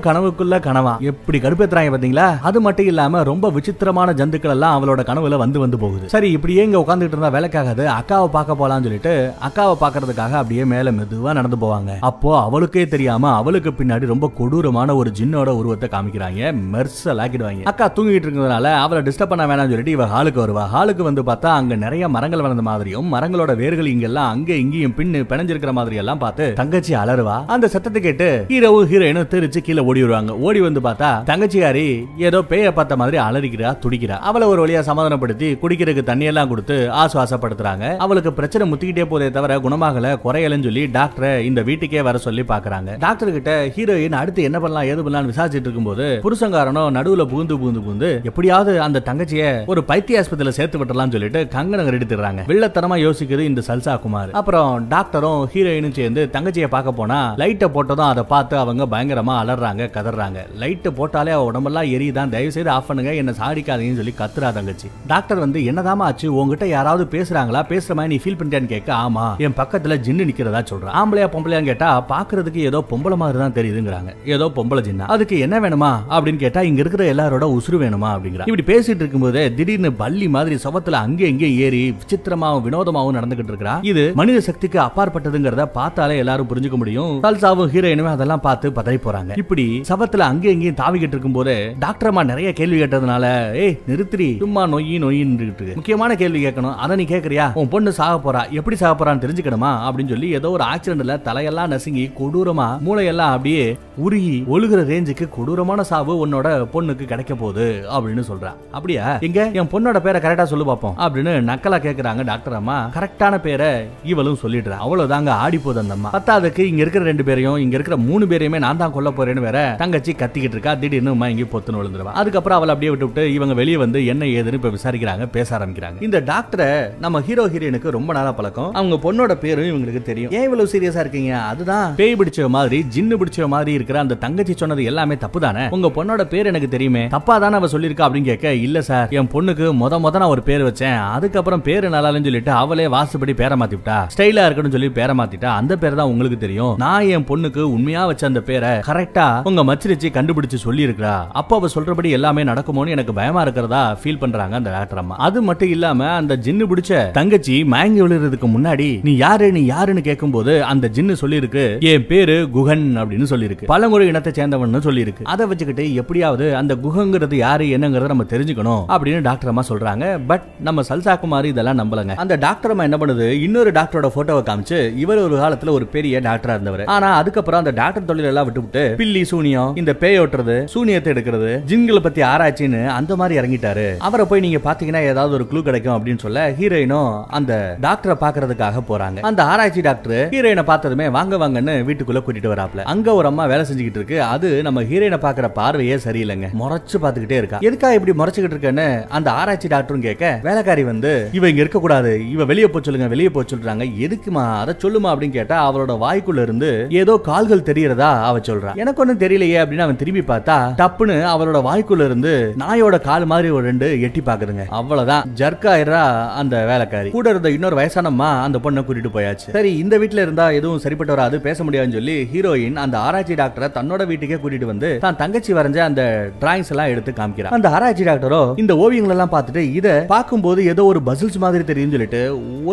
கனவா. எப்படி கடுப்பேத்துறாங்க பாத்தீங்களா? அது மட்டும் இல்லாம ரொம்ப விசித்திரமான ஜந்துக்கள் எல்லாம் அவளோட கனவுல வந்து போகுது. சரி இப்படியே இங்க உட்கார்ந்துட்டு இருந்தா வேலைக்காகாது, அக்காவை பார்க்க போலாம்னு சொல்லிட்டு அக்காவை பாக்குறதுக்காக அப்படியே மேல மெதுவா நடந்து போவாங்க. அப்போ அவளுக்கே தெரியாம அவளுக்கு பின்னாடி ரொம்ப கொடூரமான ஒரு ஜின்னோட உருவத்தை காமிக்கிறாங்க. மெர்சல் ஆக்கிடுவாங்க. அக்கா தூங்கிட்டு இருக்கிறதுனால அவளை டிஸ்டர்ப் பண்ண வேணாம்னு சொல்லிட்டு இவ ஹாலுக்கு வருவா. ஹாலுக்கு வந்து பார்த்தா அங்க நிறைய மரங்கள் வளர்ந்த மாதிரியும் மரங்களோட வேர்கள் இங்கெல்லாம் அங்க இங்கேயும் பின்னு பிணைஞ்சிருக்கிற மாதிரி எல்லாம் பார்த்து தங்கச்சி அலறுவா. அந்த சத்தத்தை கேட்டு ஹீரோவும் ஹீரோயினும் தெரிச்சு கீழே ஓடி வருவாங்க. ஓடி வந்து பார்த்தா தங்கச்சியாரி ஏதோ பேய பார்த்த மாதிரி அலறிக்கிறா, துடிக்கிறா. அவளை ஒரு வழியா சமாதானப்படுத்தி குடிக்கிறதுக்கு தண்ணியெல்லாம் கொடுத்து ஆசுவாசப்படுத்துறாங்க. அவளுக்கு பிரச்சனை முத்திக்கிட்டே போதே தவிர குணமாகல, குறையலன்னு சொல்லி டாக்டரை இந்த வீட்டுக்கே வர சொல்லி பாக்குறாங்க. டாக்டர் கிட்ட ஹீரோயின் அடுத்து என்ன பண்ணலாம் ஏது பண்ணலாம் விசாரிச்சுட்டு இருக்கும்போது புருஷங்காரனும் நடுவுல புகுந்து எப்படியாவது அந்த தங்கச்சிய ஒரு பைத்திய ஆஸ்பத்திரியில சேர்த்து விட்டுறலாம்னு சொல்லிட்டு கங்கணம் எடுத்துறாங்க. வில்லத்தனமா யோசிக்குது இந்த சல்சா குமார். அப்புறம் டாக்டரும் ஹீரோயினும் சேர்ந்து தங்கச்சியை பார்க்க போனா லைட்டை போட்டதும் அதை பார்த்து அவங்க பயங்கரமா அலறாங்க, கதறாங்க. லைட் போட்டாலே அவ உடம்பெல்லாம் எரியுதான், தயவு செய்து ஆஃப் பண்ணுங்க, என்ன சாடிக்காதீங்கன்னு சொல்லி கத்துறா தங்கச்சி. டாக்டர் வந்து என்னதாமா ஆச்சு, உங்ககிட்ட யாராவது பேசுறாங்களா, பேசுற மாதிரி நீ ஃபீல் பண்ணிட்டேன்னு கேட்க ஆமா என் பக்கத்துல ஜின்னு நிக்கிறதா சொல்றான். ஆம்பளையா பொம்பளையா கேட்டா பாக்குறதுக்கு ஏதோ பொம்பளை மாதிரி தான் தெரியுதுங்கிறாங்க, ஏதோ பொம்பளை ஜின்னா. அதுக்கு என்ன வேணுமா அப்படின்னு கேட்டா இங்க இருக்கிற எல்லாரோட உசுறு வேணுமா அப்படிங்கிற. இப்படி பேசிட்டு இருக்கும்போது திடீர்னு பள்ளி மாதிரி சவத்துல அங்கே இங்கே ஏறி விசித்திரமாவும் வினோதமாவும் நடந்துகிட்டு இருக்கிறா. இது மனித சக்திக்கு அப்பாற்பட்டதுங்கிறத பார்த்தாலே எல்லாரும் புரிஞ்சுக்க முடியும். சல்சாவும் ஹீரோயினுமே அதெல்லாம் பார்த்து பதறி போறாங்க. இப்படி சவத்துல அங்கே இங்கேயும் தாவிக்கிட்டு இருக்கும் போது டாக்டர்மா நிறைய கேள்வி கேட்டதுனால ஏய் நிறுத்திரி, சும்மா நொய் நொயின்னு இருக்கு, முக்கியமான கேள்வி கேட்கணும், அதை நீ கேட்கறியா, உன் பொண்ணு சாக போறா, எப்படி சாக போறான்னு தெரிஞ்சுக்கணுமா அப்படின்னு சொல்லி ஏதோ ஒரு ஆக்சிடென்ட்ல தலையெல்லாம் நசுங்கி கொடூரமா மூளையெல்லாம் அப்படியே உருகி ஒழுகிற ரேஞ்சுக்கு கொடூரமான சாவு உன்னோட பொண்ணுக்கு கிடைக்க போகுது அப்படின்னு சொல்றா. அப்படியா, எங்க என் பொண்ணோட பேரை கரெக்டா சொல்லு பாப்போம் அப்படின்னு நக்கலா கேட்கறாங்க டாக்டர் அம்மா. கரெக்டான பேரை இவளும் சொல்லிடுறா. அவ்வளவுதாங்க ஆடி போகுது அந்த அம்மா. பத்தாவதுக்கு இங்க இருக்கிற ரெண்டு பேரையும் இங்க இருக்கிற மூணு பேரையுமே நான் தான் கொல்ல போறேன்னு வேற தங்கச்சி கத்திக்கிட்டு இருக்கா. திடீர்னு மயங்கி பொத்துன்னு விழுந்துருவா. அதுக்கப்புறம் அவளை அப்படியே விட்டுவிட்டு இவங்க வெளியே வந்து என்ன ஏதுன்னு இப்ப விசாரிக்கிறாங்க, பேச ஆரம்பிக்கிறாங்க. இந்த டாக்டரை நம்ம ஹீரோ ஹீரோயினுக்கு ரொம்ப நாளா பழக்கம். அவங்க பொண்ணோட பேரும் இவங்களுக்கு தெரியும். ஏன் இவ்வளவு சீரியஸா இருக்கீங்க? அதுதான் பேய் பிடிச்ச மாதிரி ஜின்னு பிடிச்ச மாதிரி இருக்கிற அந்த தங்கச்சி சொன்னது எல்லாமே தப்பு தானே, உங்க பொண்ணோட பேர் எனக்கு தெரியுமே, தப்பா தானே அவ சொல்லியிருக்கா அப்படின்னு கேட்க இல்ல சார், என் பொண்ணுக்கு முத நான் ஒரு பேர் வச்சேன், அதுக்கப்புறம் பேரு நல்லாலன்னு சொல்லிட்டு அவளே வாசுபடி பேரை மாத்திவிட்டா, ஸ்டைலா இருக்கணும்னு சொல்லி பேரை மாத்திட்டா, அந்த பேர் தான் உங்களுக்கு தெரியும், நான் என் பொண்ணுக்கு உண்மையா வச்ச அந்த பேரை கரெக்டா உங்க மச்சினிச்சி கண்டுபிடிச்சு சொல்லி இருக்கா, அப்ப அவ சொல்றபடி எல்லாமே நடக்குமோன்னு எனக்கு பயமா இருக்கிறதா ஃபீல் பண்றாங்க அந்த டாக்டர் அம்மா. அது மட்டும் இல்லாம அந்த ஜின்னு பிடிச்ச தங்கச்சி மயங்கி விழுறதுக்கு முன்னாடி நீ யாருன்னு கேட்கும்போது அந்த ஜின்னு சொல்லிருக்கு என் பேரு குகன் அப்படின்னு சொல்லிருக்கு, பழங்குடி இனத்தை சேர்ந்தவன் சொல்லிருக்கு. அதை வச்சுக்கிட்டு எப்படியாவது அந்த குகங்கிறது யாரு என்னங்கறத நம்ம தெரிஞ்சுக்கணும் அப்படின்னு டாக்டர் பயங்கரமா சொல்றாங்க. பட் நம்ம சல்சாகுமாரி இதெல்லாம் நம்பலங்க. அந்த டாக்டர் என்ன பண்ணுது, இன்னொரு டாக்டரோட போட்டோவை காமிச்சு இவர் ஒரு காலத்துல ஒரு பெரிய டாக்டரா இருந்தவர், ஆனா அதுக்கப்புறம் அந்த டாக்டர் தொழில் எல்லாம் விட்டுவிட்டு பில்லி சூனியம், இந்த பேய் ஓட்டுறது, சூனியத்தை எடுக்கிறது, ஜின்களை பத்தி ஆராய்ச்சின்னு அந்த மாதிரி இறங்கிட்டாரு. அவரை போய் நீங்க பாத்தீங்கன்னா ஏதாவது ஒரு க்ளூ கிடைக்கும் அப்படின்னு சொல்ல ஹீரோயினும் அந்த டாக்டரை பாக்குறதுக்காக போறாங்க. அந்த ஆராய்ச்சி டாக்டர் ஹீரோயினை பார்த்ததுமே வாங்க வாங்கன்னு வீட்டுக்குள்ள கூட்டிட்டு வராப்ல. அங்க ஒரு அம்மா வேலை செஞ்சுக்கிட்டு இருக்கு. அது நம்ம ஹீரோயினை பாக்குற பார்வையே சரியில்லைங்க, முறைச்சு பாத்துக்கிட்டே இருக்கா. எதுக்கா இப்படி முறைச்சுக்கிட்டு இருக்கேன்னு அந்த ஆராய்ச்சி டாக்டரும் கேட்க வேலைக்காரி வந்து இவ இங்க இருக்க கூடாது, இவ வெளியே போய் சொல்லுங்க, வெளியே போய் சொல்றாங்க. எதுக்குமா அதை சொல்லுமா அப்படின்னு கேட்டா அவரோட வாய்க்குள்ள இருந்து ஏதோ கால்கள் தெரியறதா அவ சொல்றா. எனக்கு ஒன்னும் தெரியலையே அப்படின்னு அவன் திரும்பி பார்த்தா டப்புன்னு அவரோட வாய்க்குள்ள இருந்து நாயோட கால் மாதிரி ஒரு ரெண்டு எட்டி பாக்குதுங்க. அவ்வளவுதான், ஜர்க்காயிரா அந்த வேலைக்காரி. கூட இருந்த இன்னொரு வயசானம்மா அந்த பொண்ணை கூட்டிட்டு போயாச்சு. சரி, இந்த வீட்டுல இருந்தா எதுவும் சரிப்பட்டு வராது, பேச முடியாதுன்னு சொல்லி ஹீரோயின் அந்த ஆராய்ச்சி டாக்டரை தன்னோட வீட்டுக்கே கூட்டிட்டு வந்து தான் தங்கச்சி வரைஞ்ச அந்த டிராயிங்ஸ் எல்லாம் எடுத்து காமிக்கிறான். அந்த ஆராய்ச்சி டாக்டரோ இந்த ஓவியங்கள் எல்லாம் பார்த்துட்டு இதை பார்க்கும்போது ஏதோ ஒரு பசில்ஸ் மாதிரி தெரியும்னு சொல்லிட்டு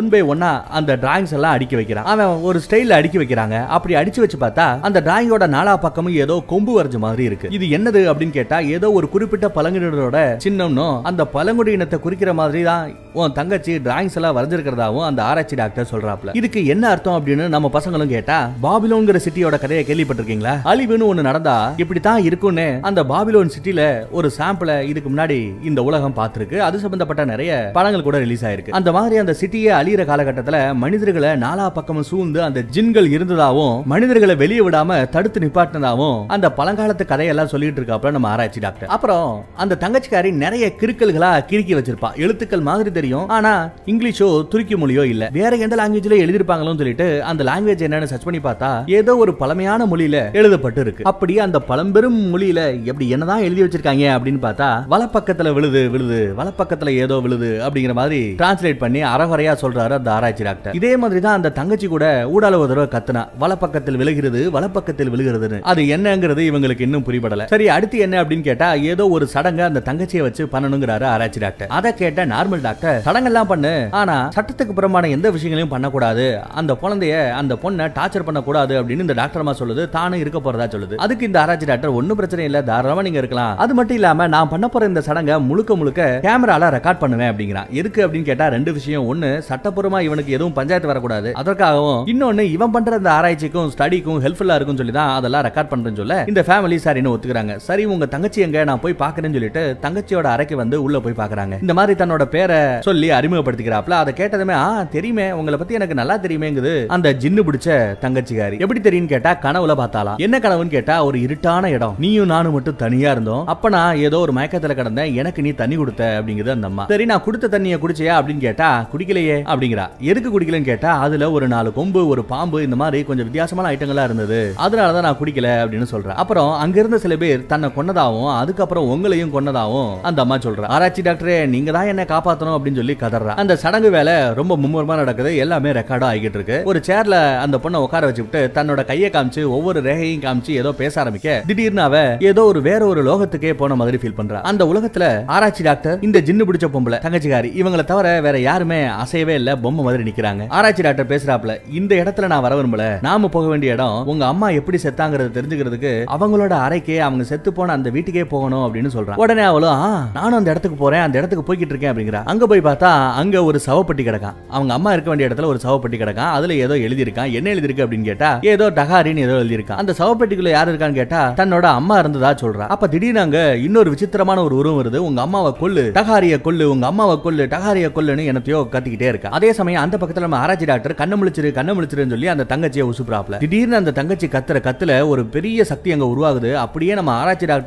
1 by 1 அந்த டிராயிங்ஸ் எல்லாம் அடிக்க வைக்கிறான். அவன் ஒரு ஸ்டைல்ல அடிக்க வைக்கிறாங்க. அப்படி அடிச்சு வச்சு பார்த்தா அந்த டிராயிங்கோட 4 பக்கமும் ஏதோ கொம்பு வரைஞ்ச மாதிரி இருக்கு. இது என்னது அப்படின்னு கேட்டா ஏதோ ஒரு குறிப்பிட்ட பழங்குடியினரோட சின்னம்னு அந்த பழங்குடியினத்தை குறிக்கிற மாதிரி தான் உன் தங்கச்சி டிராயிங்ஸ் எல்லாம் வரைஞ்சிருக்கிறதாவும் அந்த ஆராய்ச்சி டாக்டர் சொல்றாப்ல. இதுக்கு என்ன அர்த்தம் அப்படின்னு நம்ம பசங்களும் கேட்டா பாபிலோன்ங்கற சிட்டியோட கதையை கேள்விப்பட்டிருக்கீங்களா? அழிவுன்னு ஒன்னு நடந்தா இப்படி தான் இருக்கும்னு அந்த பாபிலோன் சிட்டில ஒரு சாம்பிளை இதுக்கு முன்னாடி இந்த உலகம் பார்த்திருக்கு. அது சம்பந்தப்பட்ட நிறைய படங்கள் கூட ரிலீஸ் ஆயிருக்கு. அந்த மாதிரி அந்த சிட்டியை அழியிற காலகட்டத்துல மனிதர்களை 4 பக்கமும் சூழ்ந்து அந்த ஜின்கள் இருந்ததாவும் மனிதர்களை வெளியே விடாம தடுத்து நிப்பாட்டினதாவும் அந்த பழங்காலத்து கதையெல்லாம் சொல்லிட்டு இருக்காப்ல நம்ம ஆராய்ச்சி டாக்டர். அப்புறம் அந்த தங்கச்சிக்காரி நிறைய கிறுக்கல்களா கிறுக்கி வச்சிருப்பா. எழுத்துக்கள் மாதிரி தெரியும், ஆனா இங்கிலீஷோ துருக்கி மொழியோ இல்ல, வேற எந்த லாங்குவேஜ்ல எழுதிருப்பாங்களோன்னு சொல்லிட்டு அந்த லாங்குவேஜ் என்னன்னு சர்ச் பண்ணி பார்த்தா ஏதோ ஒரு பழமையான மொழியில எழுதப்பட்டு இருக்கு. அப்படி அந்த பழம்பெரும் மொழியில எப்படி என்னதான் எழுதி வச்சிருக்காங்க அப்படின்னு பார்த்தா வலப்பக்கத்துல விழுது விழுது, வலப்பக்கத்துல ஏதோ விழுது அப்படிங்கிற மாதிரி டிரான்ஸ்லேட் பண்ணி அறகுறையா சொல்றாரு அந்த ஆராய்ச்சி டாக்டர். இதே மாதிரி தான் அந்த தங்கச்சி கூட ஊடால ஒரு தடவை கத்துனா, வலப்பக்கத்தில் விழுகிறது, வலப்பக்கத்தில் விழுகிறதுன்னு. அது என்னங்கிறது இவங்களுக்கு இன்னும் புரியப்படல. சரி, அடுத்து என்ன அப்படின்னு கேட்டா ஏதோ ஒரு சடங்கு அந்த தங்கச்சியை வச்சு பண்ணணுங்கிறாரு ஆராய்ச்சி டாக்டர். அதை கேட்ட நார்மல் டாக்டர் சடங்கெல்லாம் பண்ணு, ஆனா சட்டத்துக்கு புறமான எந்த விஷயங்களையும் பண்ணக்கூடாது, அந்த குழந்தைய அந்த பொண்ணை டார்ச்சர் பண்ணக்கூடாது அப்படின்னு இந்த டாக்டர்மா சொல்லுது. தானும் இருக்க போறதா சொல்லுது. அதுக்கு இந்த ஆராய்ச்சி டாக்டர் ஒன்னும் பிரச்சனை இல்ல, தாராளமா நீங்க இருக்கலாம், அது மட்டும் இல்லாம நான் பண்ண போற இந்த சடங்கை முழுக்க முழுக்க கேமரால ரெக்கார்ட் பண்ணுவேன் அப்படிங்கிறான். எதுக்கு அப்படின்னு கேட்டா 2 விஷயம். 1, சட்டப்பூர்வமா இவனுக்கு எதுவும் பஞ்சாயத்து வரக்கூடாது, அதற்காகவும் இன்னொன்னு இவன் பண்ற இந்த ஆராய்ச்சிக்கும் ஸ்டடிக்கும் ஹெல்ப்ஃபுல்லா இருக்கும் சொல்லி தான் அதெல்லாம் ரெக்கார்ட் பண்றேன்னு சொல்ல இந்த ஃபேமிலி சரின்னு ஒத்துக்கிறாங்க. சரி, உங்க தங்கச்சி எங்க, நான் போய் பாக்குறேன்னு சொல்லிட்டு தங்கச்சியோட அறைக்கு வந்து உள்ள போய் பாக்குறாங்க. இந்த மாதிரி தன்னோட பேரை சொல்லி அறிமுகப்படுத்திக்கிறாப்ல. அதை கேட்டதுமே தெரியுமே, உங்களை பத்தி எனக்கு நல்லா தெரியுமேங்குது அந்த ஜின்னு பிடிச்ச தங்கச்சிகாரி. எப்படி தெரியும் கேட்டா கனவுல பார்த்தாலாம். என்ன கனவுன்னு கேட்டா ஒரு இருட்டான இடம், நீயும் நானும் மட்டும் தனியா இருந்தோம். அப்ப நான் ஏதோ ஒரு மயக்கத்துல கிடந்தேன், எனக்கு நீ தண்ணி கொடுத்த அப்படிங்குது அந்த அம்மா. சரி, நான் கொடுத்த தண்ணியை குடிச்சியா அப்படின்னு கேட்டா குடிக்கலையே அப்படிங்கிறா. எதுக்கு குடிக்கலன்னு கேட்டா அதுல ஒரு 4 கொம்பு, ஒரு பாம்பு, இந்த மாதிரி கொஞ்சம் வித்தியாசமான ஐட்டங்களா இருந்தது, அதனாலதான் நான் குடிக்கல அப்படின்னு சொல்றேன். அப்புறம் அங்க இருந்த சில பேர் தன்னை கொன்னதாவும் அதுக்கப்புறம் உங்களையும் கொன்னதாவும் அந்த அம்மா சொல்றேன். ஆராய்ச்சி டாக்டரே நீங்க தான் என்ன காப்பாத்தணும் அப்படின்னு சொல்லி கதறா. அந்த சடங்கு வேலை ரொம்ப மும்முரமா நடக்குது, எல்லாமே ரெக்கார்டும் ஆகிட்டு இருக்கு. ஒரு சேர்ல அந்த பொண்ணை உட்கார வச்சுட்டு தன்னோட கையை காமிச்சு ஒவ்வொரு ரேகையும் காமிச்சு ஏதோ பேச ஆரம்பிக்க திடீர்னு அவ ஏதோ ஒரு வேற ஒரு லோகத்துக்கே போன மாதிரி ஃபீல் பண்றா. அந்த உலகத்துல ஆராய்ச்சி டாக்டர், இந்த ஜின்னு பிடிச்ச பொம்பளை தங்கச்சிகாரி, இவங்களை தவிர வேற யாருமே அசையவே இல்ல, பொம்மை மாதிரி நிக்கிறாங்க. ஆராய்ச்சி டாக்டர் பேசுறாப்ல, இந்த இடத்துல நான் வர விரும்பல, நாம போக வேண்டிய இடம் உங்க அம்மா எப்படி செத்தாங்கிறது தெரிஞ்சுக்கிறதுக்கு அவங்களோட அறைக்கே, அவங்க செத்து போன அந்த வீட்டுக்கே போகணும் அப்படின்னு சொல்றான். உடனே அவளும் நானும் அந்த இடத்துக்கு போறேன், அந்த இடத்துக்கு போய்கிட்டு இருக்கேன் அப்படிங்கிற. அங்க போய் பார்த்தா அங்க ஒரு சவப்பட்டி கிடக்கான், அவங்க அம்மா இருக்க வேண்டிய இடத்துல ஒரு சவப்பட்டி கிடக்கான். அதுல ஏதோ எழுதியிருக்கான். என்ன எழுதிருக்கு அப்படின்னு கேட்டா ஏதோ டகாரின்னு ஏதோ எழுதியிருக்கான். அந்த சவப்பட்டிக்குள்ள யாரு இருக்கான்னு கேட்டா தன்னோட அம்மா இருந்ததா சொல்றா. அப்ப திடீர்னு அங்க இன்னொரு விசித்திரமான ஒரு உருவம் வருது. உங்க அம்மாவை கொல்லு, டகாரிய கொல்லு, உங்க அம்மாவை கொல்லு, டகாரிய கொல்லுன்னு என்னத்தையோ கத்திக்கிட்டே இருக்கா. அதே சமயம் அந்த பக்கத்துல நம்ம ஆராய்ச்சி டாக்டர் கண்ணு முழிச்சிரு, கண்ணு முழிச்சிருன்னு சொல்லி அந்த தங்கச்சியை உசுப்புறாப்ல. திடீர்னு அந்த தங்கச்சி கத்துற கத்துல ஒரு பெரிய சக்தி அங்க உருவாகுது. அப்படியே நம்ம ஆராய்ச்சி டாக்டர்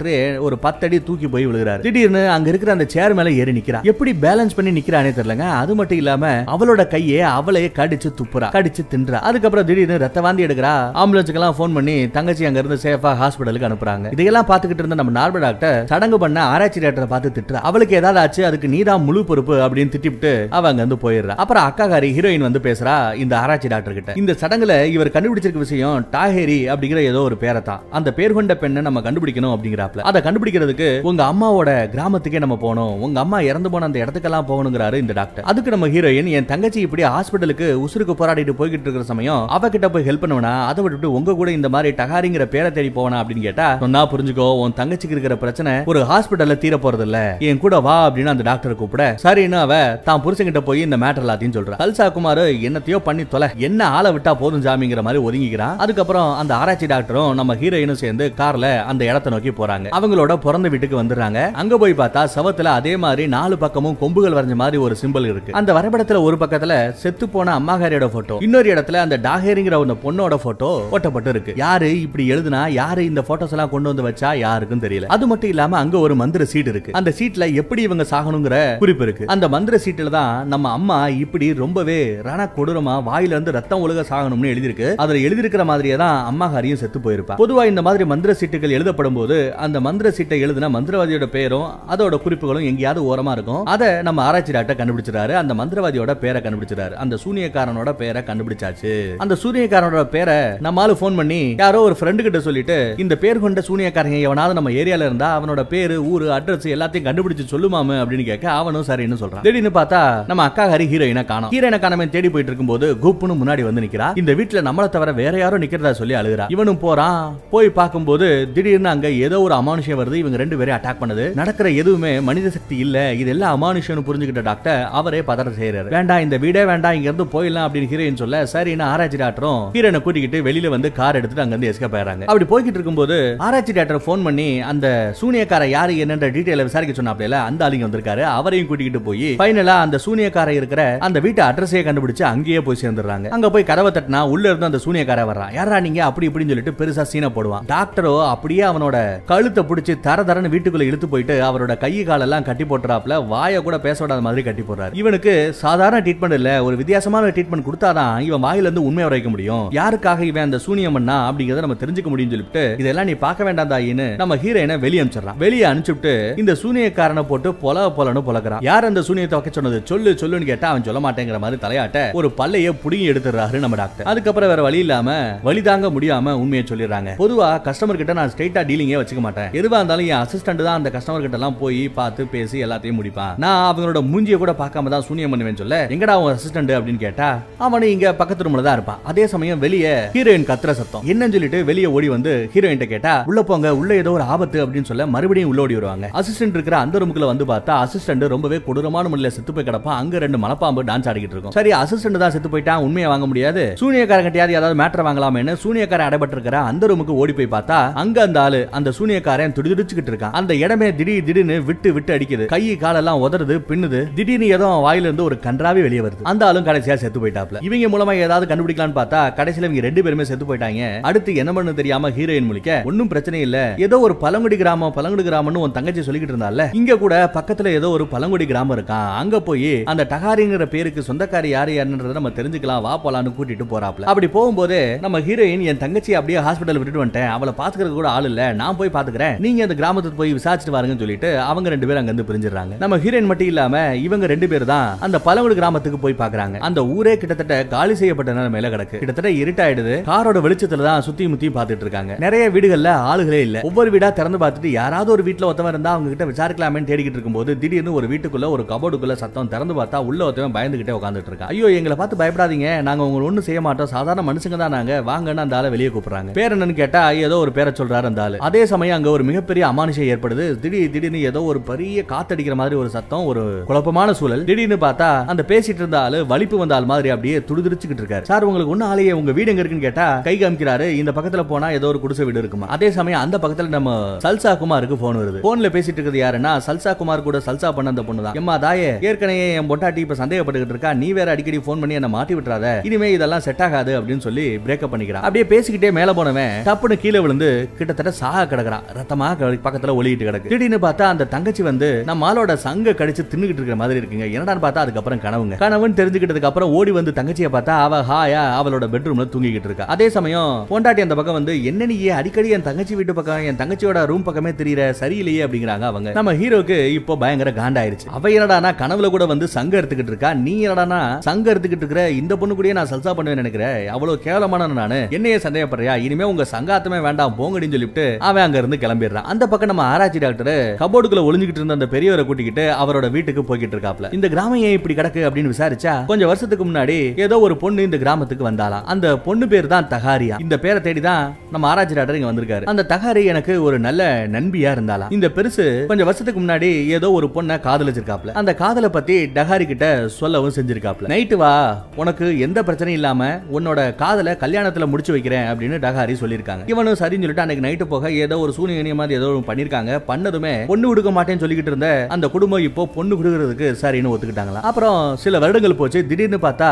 ஒரு 10 அடி தூக்கி போய் விழுகிறாரு. திடீர்னு அங்க இருக்கிற அந்த சேர் மேல ஏறி நிக்கிறா. எப்படி பேலன்ஸ் பண்ணி நிக்கிறானே தெரியலங்க. அது மட்டும் இல்லாம அவளோட கையை அவளே கடிச்சு துப்புறா, கடிச்சு தின்றா. அதுக்கப்புறம் திடீர்னு ரத்த வாந்தி எடுக்கிறா. ஆம்புலன்ஸுக்கு எல்லாம் போன் பண்ணி தங்கச்சி அங்க இருந்து சேஃபா ஹாஸ்பிட்டலுக்கு அனுப்புறாங்க. இதெல்லாம் பாத்துக்கிட்டு இருந்த நம்ம நார்மல் டாக்டர் சடங்கு பண்ண ஆராய்ச்சி டாக்டரை பார்த்து திட்டுறா. அவளுக்கு ஏதாவது ஆச்சு அதுக்கு நீதான் முழு பொறுப்பு அப்படின்னு திட்டிட்டு அவ அங்க இருந்து போயிடுறா. அப்புறம் அக்காகாரி ஹீரோயின் வந்து பேசுறா இந்த ஆராய்ச்சி டாக்டர் கிட்ட. இந்த சடங்குல இவர் கண்டுபிடிச்சிருக்க விஷயம் டாஹேரி அப்படிங்கிற ஏதோ ஒரு பேரை தான், அந்த பேர் கொண்ட பெண்ணை நம்ம கண்டுபிடிக்கணும் அப்படிங்கிறாப்ல. அதை கண்டுபிடிக்கிறதுக்கு உங்க அம்மாவோட கிராமத்துக்கே நம்ம போனோம், உங்க அம்மா இறந்து போன அந்த இடத்துக்கெல்லாம் போகணுங்கிறாரு இந்த டாக்டர். அதுக்கு நம்ம ஹீரோயின் என் தங்கச்சி இப்படி ஹாஸ்பிட்டலுக்கு உசுருக்கு போராடிட்டு போய்கிட்டு இருக்கிற சமயம் அவகிட்ட போய் ஹெல்ப் பண்ணுவனா, அதை விட்டுட்டு உங்க கூட இந்த மாதிரி டகாரிங்கிற பேரை தேடி போவனா அப்படின்னு கேட்டா சொன்னா புரிஞ்சுக்கோ, உன் தங்கச்சிக்கு இருக்கிற பிரச்சனை ஒரு ஹாஸ்பிட்டல்ல தீர போறது இல்ல, என் கூட வா அப்படின்னு அந்த டாக்டர் கூப்பிட சரின்னு அவ தான் புருஷன்கிட்ட போய் இந்த மேட்டர் எல்லாத்தையும் சொல்றான். கல்சா குமார் என்னத்தையோ பண்ணி தொலை, என்ன ஆளை விட்டா போதும் ஜாமிங்கிற மாதிரி ஒதுங்கிக்கிறான். அதுக்கப்புறம் அந்த ஆராய்ச்சி டாக்டரும் நம்ம ஹீரோயினும் சேர்ந்து கார்ல அந்த இடத்தை நோக்கி போறாங்க. அவங்களோட பிறந்த வீட்டுக்கு வந்துடுறாங்க. அங்க போய் பார்த்தா சவத்துல அதே மாதிரி நாலு பக்கமும் கொம்புகள் வரைஞ்ச மாதிரி ஒரு சிம்பிள் இருக்கு. அந்த வரைபடத்துல ஒரு பக்கத்துல செத்து போன அம்மாகாரியோட போட்டோ, இன்னொரு இடத்துல அந்த டாகேரிங்கிற ஒரு பொண்ணோட போட்டோ ஒட்டப்பட்டு இருக்கு. யாரு இப்படி எழுதுனா, யாரு இந்த போட்டோஸ் எல்லாம் கொண்டு வந்து வச்சா யாருக்கும் தெரியல. அது மட்டும் இல்லாம அங்க ஒரு மந்திர சீட் இருக்கு. அந்த சீட்ல எப்படி இவங்க சாகணுங்கிற குறிப்பு இருக்கு. அந்த மந்திர சீட்ல தான் நம்ம அம்மா இப்படி ரொம்பவே ரண கொடூரமா வாயில இருந்து ரத்தம் ஒழுக சாகணும்னு எழுதிருக்கு. அதுல எழுதிருக்கிற மாதிரியே தான் அம்மாகாரியும் செத்து போயிருப்பா. பொதுவா இந்த மாதிரி மந்திர சீட்டுகள் எழுதப்படும் போது அந்த மந்திர சீட்டை எழுதின மந்திரவாதியோட பேரும் அதோட குறிப்புகளும் எங்கேயாவது ஓரமா இருக்கும். அதை நம்ம ஆராய்ச்சி டாக்டர் கண்டுபிடிச்சிட்டாரு. அந்த மந்திரவாதியோட பேரை கண்டுபிடிச்சிட்டாரு. அந்த சூனியக்காரனோட பேரை கண்டுபிடிச்சாச்சு. அந்த சூனியக்காரனோட பேரை நம்மால ஃபோன் பண்ணி யாரோ ஒரு ஃப்ரெண்டு கிட்ட சொல்லிட்டு, இந்த பேர் கொண்ட சூனியக்காரங்க எவனாவது நம்ம ஏரியால இருந்தா அவனோட பேரு, ஊரு, அட்ரஸ் எல்லாத்தையும் கண்டுபிடிச்சு சொல்லுமாமு அப்படின்னு கேட்க அவனும் சரின்னு சொல்றான். திடீர்னு பார்த்தா நம்ம அக்காகாரி ஹீரோயினை காணோம். ஹீரோயினை காணாம தேடி போயிட்டு இருக்கும் போது குப்புன்னு முன்னாடி வந்து நிக்கிறா. இந்த வீட்டுல நம்மளை தவிர வேற யாரும் நிக்கிறதா சொல்லி அழுகிறா. இவனும் போறான். போய் பார்க்கும்போது திடீர்னு அங்க ஏதோ ஒரு அமானுஷம் வருது. இவங்க ரெண்டு பேரும் அட்டாக் பண்ணுது. நடக்கிற எதுவுமே மனித சக்தி இல்ல, இதெல்லாம் அமானுஷம்னு புரிஞ்சுக்கிட்ட டாக்டர் அவரே பதற செய்யறாரு. வேண்டாம், இந்த வீடே வேண்டாம், இங்க இருந்து போயிடலாம் அப்படின்னு ஹீரோயின் சொல்ல சரின்னு ஆராய்ச்சி டாக்டரும் ஹீரோயினை கூட்டிக்கிட்டு வெளியில வந்து கார் எடுத்துட்டு அங்க இருந்து எஸ்கேப் ஆயிடுறாங்க. அப்படி போய்கிட்டு இருக்கும்போது ஆராய்ச்சி டாக்டர் போன் பண்ணி அந்த சூனியக்கார யாரு என்னன்ற டீடைல விசாரிக்க சொன்னாப்ல, அந்த ஆளுங்க வந்திருக்காரு. அவரையும் கூட்டிகிட்டு போய் ஃபைனலா அந்த சூனியக்கார இருக்கிற அந்த வீட்டு அட்ரஸே கண்டுபிடிச்சு அங்கேயே போய் சேர்ந்துடுறாங்க. அங்க போய் கதவை தட்டினா உள்ள இருந்து அந்த சூனியக்கார வர்றான். யாரா நீங்க அப்படி இப்படின்னு சொல்லிட்டு பெருசா சீனை போடுவான். டாக்டரோ அப்படியே அவனோட கழுத்தை பிடிச்சி தர தரன்னு வீட்டுக்குள்ள இழுத்து போயிட்டு அவரோட கை காலெல்லாம் கட்டி போட்டுறாப்ல. வாயை கூட பேச விடாத மாதிரி கட்டி போடுறாரு. இவனுக்கு சாதாரண ட்ரீட்மெண்ட் இல்ல, ஒரு வித்தியாசமான ட்ரீட்மெண்ட் கொடுத்தாதான் இவன் வாயில இருந்து உண்மை வரைக்க முடியும். யாருக்காக இவன் அந்த சூனியம் பண்ணா அப்படிங்கறத நம்ம தெரிஞ்சுக்க முடியும்னு சொல்லிட்டு இதெல்லாம் நீ பார்க்க வேண்டாம் தாயின்னு நம்ம ஹீரோயினை வெளியே அனுப்பிச்சிடறான். வெளியே அனுப்பிச்சுட்டு இந்த சூனியக்காரனை போட்டு பொல பொலன்னு பொலக்கிறான். யார் அந்த சூனியத்தை வைக்க சொன்னது, சொல்லு சொல்லுன்னு கேட்டா அவன் சொல்ல மாட்டேங்கிற மாதிரி தலையாட்ட ஒரு பல்லைய புடுங்கி எடுத்துறாரு நம்ம டாக்டர். அதுக்கப்புறம் வேற வழி இல்லாம வழி தாங்க முடியாம உண்மையை சொல்லிடுறாங்க. பொதுவா கஸ்டமர் கிட்ட நான் ஸ்ட்ரைட்டா டீலிங்கே வச்சுக்க மாட்டேன். எதுவா இருந்தாலும் என் அசிஸ்டன்ட் தான் அந்த கஸ்டமர் கிட்ட எல்லாம் போய் பார்த்து பேசி எல்லாத்தையும் முடிப்பான். நான் அவனோட மூஞ்சியை கூட பார்க்காம தான் சூனியம் பண்ணுவேன்னு சொல்ல, எங்கடா அவன் அசிஸ்டன்ட் அப்படின்னு கேட்டா அவனு இங்க பக்கத்து ரூம்ல தான் இருப்பான். அதே சமயம் வெளியே ஹீரோயின் கத்துற சத்தம் என்னன்னு சொல்லிட்டு வெளியே ஓடி வந்து ஹீரோயின் கேட்டா உள்ள போங்க, உள்ள ஏதோ ஒரு ஆபத்து அப்படின்னு சொல்ல மறுபடியும் உள்ள ஓடி வருவாங்க. அசிஸ்டன்ட் இருக்கிற அந்த ரூமுக்குள்ள வந்து பார்த்தா அசிஸ்டன்ட் ரொம்பவே கொடூரமான முறையில் செத்து போய் கிடப்பா. அங்க ரெண்டு மலப்பாம்பு டான்ஸ் ஆடிக்கிட்டு இருக்கும். சரி, அசிஸ்டன்ட் தான் செத்து போயிட்டான், உண்மையை வாங்க முடியாது, சூனியக்காரங்கிட்டையாவது ஏதாவது மேட்டர் வாங்கலாம்னு சூனியக்காரன் அடைபட்டிருக்கிற அந்த ரூமுக்கு ஓடி போய் பார்த்தா அங்க அந்த ஆளு அந்த சூனியக்காரன் துடிதுடிச்சுக்கிட்டு இருக்கான். அந்த இடமே திடீர்னு விட்டு விட்டு அடிக்குது. கை காலெல்லாம் உதறது, பின்னுது. திடீர்னு ஏதோ வாயில இருந்து ஒரு கன்றாவே வெளியே வருது. அந்த ஆளும் கடைசியா செத்து போயிட்டாப்ல. இவங்க மூலமா ஏதாவது கண்டுபிடிக்கலாம்னு பார்த்தா கடைசியில இவங்க ரெண்டு பேருமே செத்து போயிட்டாங்க. அடுத்து என்ன பண்ணு தெரியாம ஹீரோயின் முழிக்க, ஒன்னும் பிரச்சனை இல்ல, ஏதோ ஒரு பழங்குடி கிராமம்னு உன் தங்கச்சி சொல்லிக்கிட்டு இருந்தால, இங்க கூட பக்கத்துல ஏதோ ஒரு பழங்குடி கிராமம் இருக்கான், அங்க போய் அந்த டகாரிங்கிற பேருக்கு சொந்தக்காரி யாரு யாருன்றத நம்ம தெரிஞ்சுக்கலாம், வா போலான்னு கூட்டிட்டு போறாப்ல. அப்படி போகும்போது நம்ம ஹீரோயின் என் தங்கச்சி அப்படியே ஹாஸ்பிட்டல் விட்டுட்டு வந்துட்டேன், அவளை பாத்துக்கிறது கூட ஆள் இல்ல, நான் போய் பாத்துக்கிறேன், நீங்க அந்த கிராமத்துக்கு போய் விசாரிச்சுட்டு வாருங்கன்னு சொல்லிட்டு அவங்க ரெண்டு பேரும் அங்க இருந்து பிரிஞ்சிடறாங்க. நம்ம ஹீரோயின் மட்டும் இல்லாம இவங்க ரெண்டு பேரும் தான் அந்த பழங்குடி கிராமத்துக்கு போய் பாக்குறாங்க. அந்த ஊரே கிட்டத்தட்ட காலி செய்யப்பட்ட நிலைமையில கிடக்கு. கிட்டத்தட்ட இருட்டாயிடுது. காரோட வெளிச்சத்துல தான் சுத்தி முத்தி பாத்துட்டு இருக்காங்க. நிறைய வீடுகள்ல ஆளுகளே இல்ல. ஒவ்வொரு வீடா திறந்து பார்த்துட்டு யாராவது ஒரு வீட்டுல ஒருத்தவன் இருந்தா அவங்க கிட்ட விசாரிக்கலாமே தேடிக்கிட்டு இருக்கும்போது திடீர்னு ஒரு வீட்டுக்குள்ள ஒரு கபோர்டுக்குள்ள சத்தம். திறந்து பார்த்தா உள்ள ஒருத்தவன் பயந்துகிட்டே உட்காந்துட்டு இருக்கான். ஐயோ, எங்களை பார்த்து பயப்படாதீங்க, நாங்க உங்களை ஒண்ணும் செய்ய மாட்டோம், சாதாரண மனுஷங்க தான் நாங்க, வாங்கன்னு அந்த ஆளை வெளியே கூப்பிடுறாங்க. பேர் என்னன்னு கேட்டா ஏதோ ஒரு பேரை சொல்றாரு அந்த ஆளு. அதே சமயம் அங்க ஒரு மிகப்பெரிய அமானுஷம் ஏற்படுது. திடீர்னு ஏதோ ஒரு பெரிய காத்தடிக்கிற மாதிரி ஒரு சத்தம், ஒரு குழப்பமான சூழல். திடீர்னு பார்த்தா அந்த பேசிட்டு இருந்த ஆளு வலிப்பு வந்த ஆள் மாதிரி அப்படியே துடிதுடிச்சுக்கிட்டு இருக்காரு. சார், உங்களுக்கு ஒன்னும் ஆளையே, உங்க வீடு எங்க இருக்குன்னு கேட்டா கை காமிக்கிறாரு. இந்த பக்கத்துல போனா ஏதோ ஒரு குடிசை வீடு இருக்குமா. அதே சமயம் அந்த பக்கத்துல நம்ம சல்சா குமாருக்கு போன் வருது. போன்ல பேசிட்டு இருக்கிறது யாருன்னா சல்சா குமார் கூட சல்சா பண்ண அந்த பொண்ணு தான். எம்மா தாயே, ஏற்கனவே என் பொண்டாட்டி இப்ப சந்தேகப்பட்டுக்கிட்டு இருக்கா, நீ வேற அடிக்கடி போன் பண்ணி என்ன மாட்டி விட்டுறாத, இனிமே இதெல்லாம் செட் ஆகாது அப்படின்னு சொல்லி பிரேக்கப் பண்ணிக்கிறான். அப்படியே பேசிக்கிட்டே மேல போனவன் டப்புன்னு கீழே விழுந்து கிட்டத்தட்ட சாக கிடக்குறான். ரத்தமா பக்கத்துல ஒளியிட்டு கிடக்கு. திடீர்னு பார்த்தா அந்த தங்கச்சி வந்து நம்ம ஆளோட சங்க கடிச்சு தின்னுகிட்டு இருக்கிற மாதிரி இருக்குங்க. என்னடான்னு பார்த்தா அதுக்கப்புறம் கனவுன்னு தெரிஞ்சுக்கிட்டதுக்கு அப்புறம் ஓடி வந்து தங்கச்சியை பார்த்தா அவ ஹாயா அவளோட பெட்ரூம்ல தூங்கிக்கிட்டு இருக்கா. அதே சமயம் பொண்டாட்டி அந்த பக்கம் வந்து, என்ன நீ அடிக்கடி என் தங்கச்சி வீட்டு பக்கம், என் தங்கச்சியோட ரூம் பக்கமே தெரியற, சரியில்லையே அப்படிங்கிறாங்க அவங்க. நம்ம ஹீரோக்கு இப்போ பயங்கர காண்டாயிருச்சு. அவ என்னடா கனவுல கூட வந்து சங்க எடுத்துக்கிட்டு இருக்கா, நீ என்னடா சங்க எடுத்துக்கிட்டு இருக்கிற, இந்த பொண்ணு கூட நான் சல்சா பண்ணுவேன்னு நினைக்கிறேன், அவ்வளவு கேவலமான நானு, என்னையே சந்தேகப்படுறியா, இனிமே உங்க சங்காத்தமே வேண்டாம் போங்கடின்னு சொல்லிட்டு அவன் அங்க இருந்து கிளம்பிடுறான். அந்த பக்கம் நம்ம ஆராய்ச்சி டாக்டர் கபோர்டுக்குள்ள ஒளிஞ்சுக்கிட்டு இருந்த அந்த பெரியவரை கூட்டிக்கிட்டு அவரோட வீட்டுக்கு போய்கிட்டு இருக்காப்ல. இந்த கிராமம் ஏன் இப்படி கிடக்கு அப்படின்னு விசாரிச்சா கொஞ்சம் வருஷத்துக்கு முன்னாடி ஏதோ ஒரு பொண்ணு இந்த கிராமத்துக்கு வந்தாலாம். அந்த பொண்ணு பேர் தான் தகாரியா. இந்த பேரை தேடிதான் நம்ம ஆராய்ச்சி டாக்டர் இங்க வந்திருக்காரு. அந்த தகாரி எனக்கு ஒரு நல்ல நண்பியா இருந்தாலாம். இந்த பெருசு கொஞ்சம் வருஷத்துக்கு முன்னாடி ஏதோ ஒரு பொண்ணை காதலிச்சிருக்காப்ல. அந்த காதலை பத்தி டஹாரி கிட்ட சொல்லவும் செஞ்சிருக்காப்ல. நைட்டு வா, உனக்கு எந்த பிரச்சனையும் இல்லாம உன்னோட காதலை கல்யாணத்துல முடிச்சு வைக்கிறேன் அப்படின்னு டஹாரி சொல்லியிருக்காங்க. இவனும் சரின்னு சொல்லிட்டு அன்னைக்கு நைட்டு போக ஏதோ ஒரு சூனிய மாதிரி ஏதோ பண்ணிருக்காங்க. பண்ணதுமே பொண்ணு கொடுக்க மாட்டேன்னு சொல்லிக்கிட்டு இருந்த அந்த குடும்பம் இப்போ பொண்ணு கொடுக்கறதுக்கு சரின்னு ஒத்துக்கிட்டாங்களா. அப்புறம் சில வருடங்கள் போச்சு. திடீர்னு பார்த்தா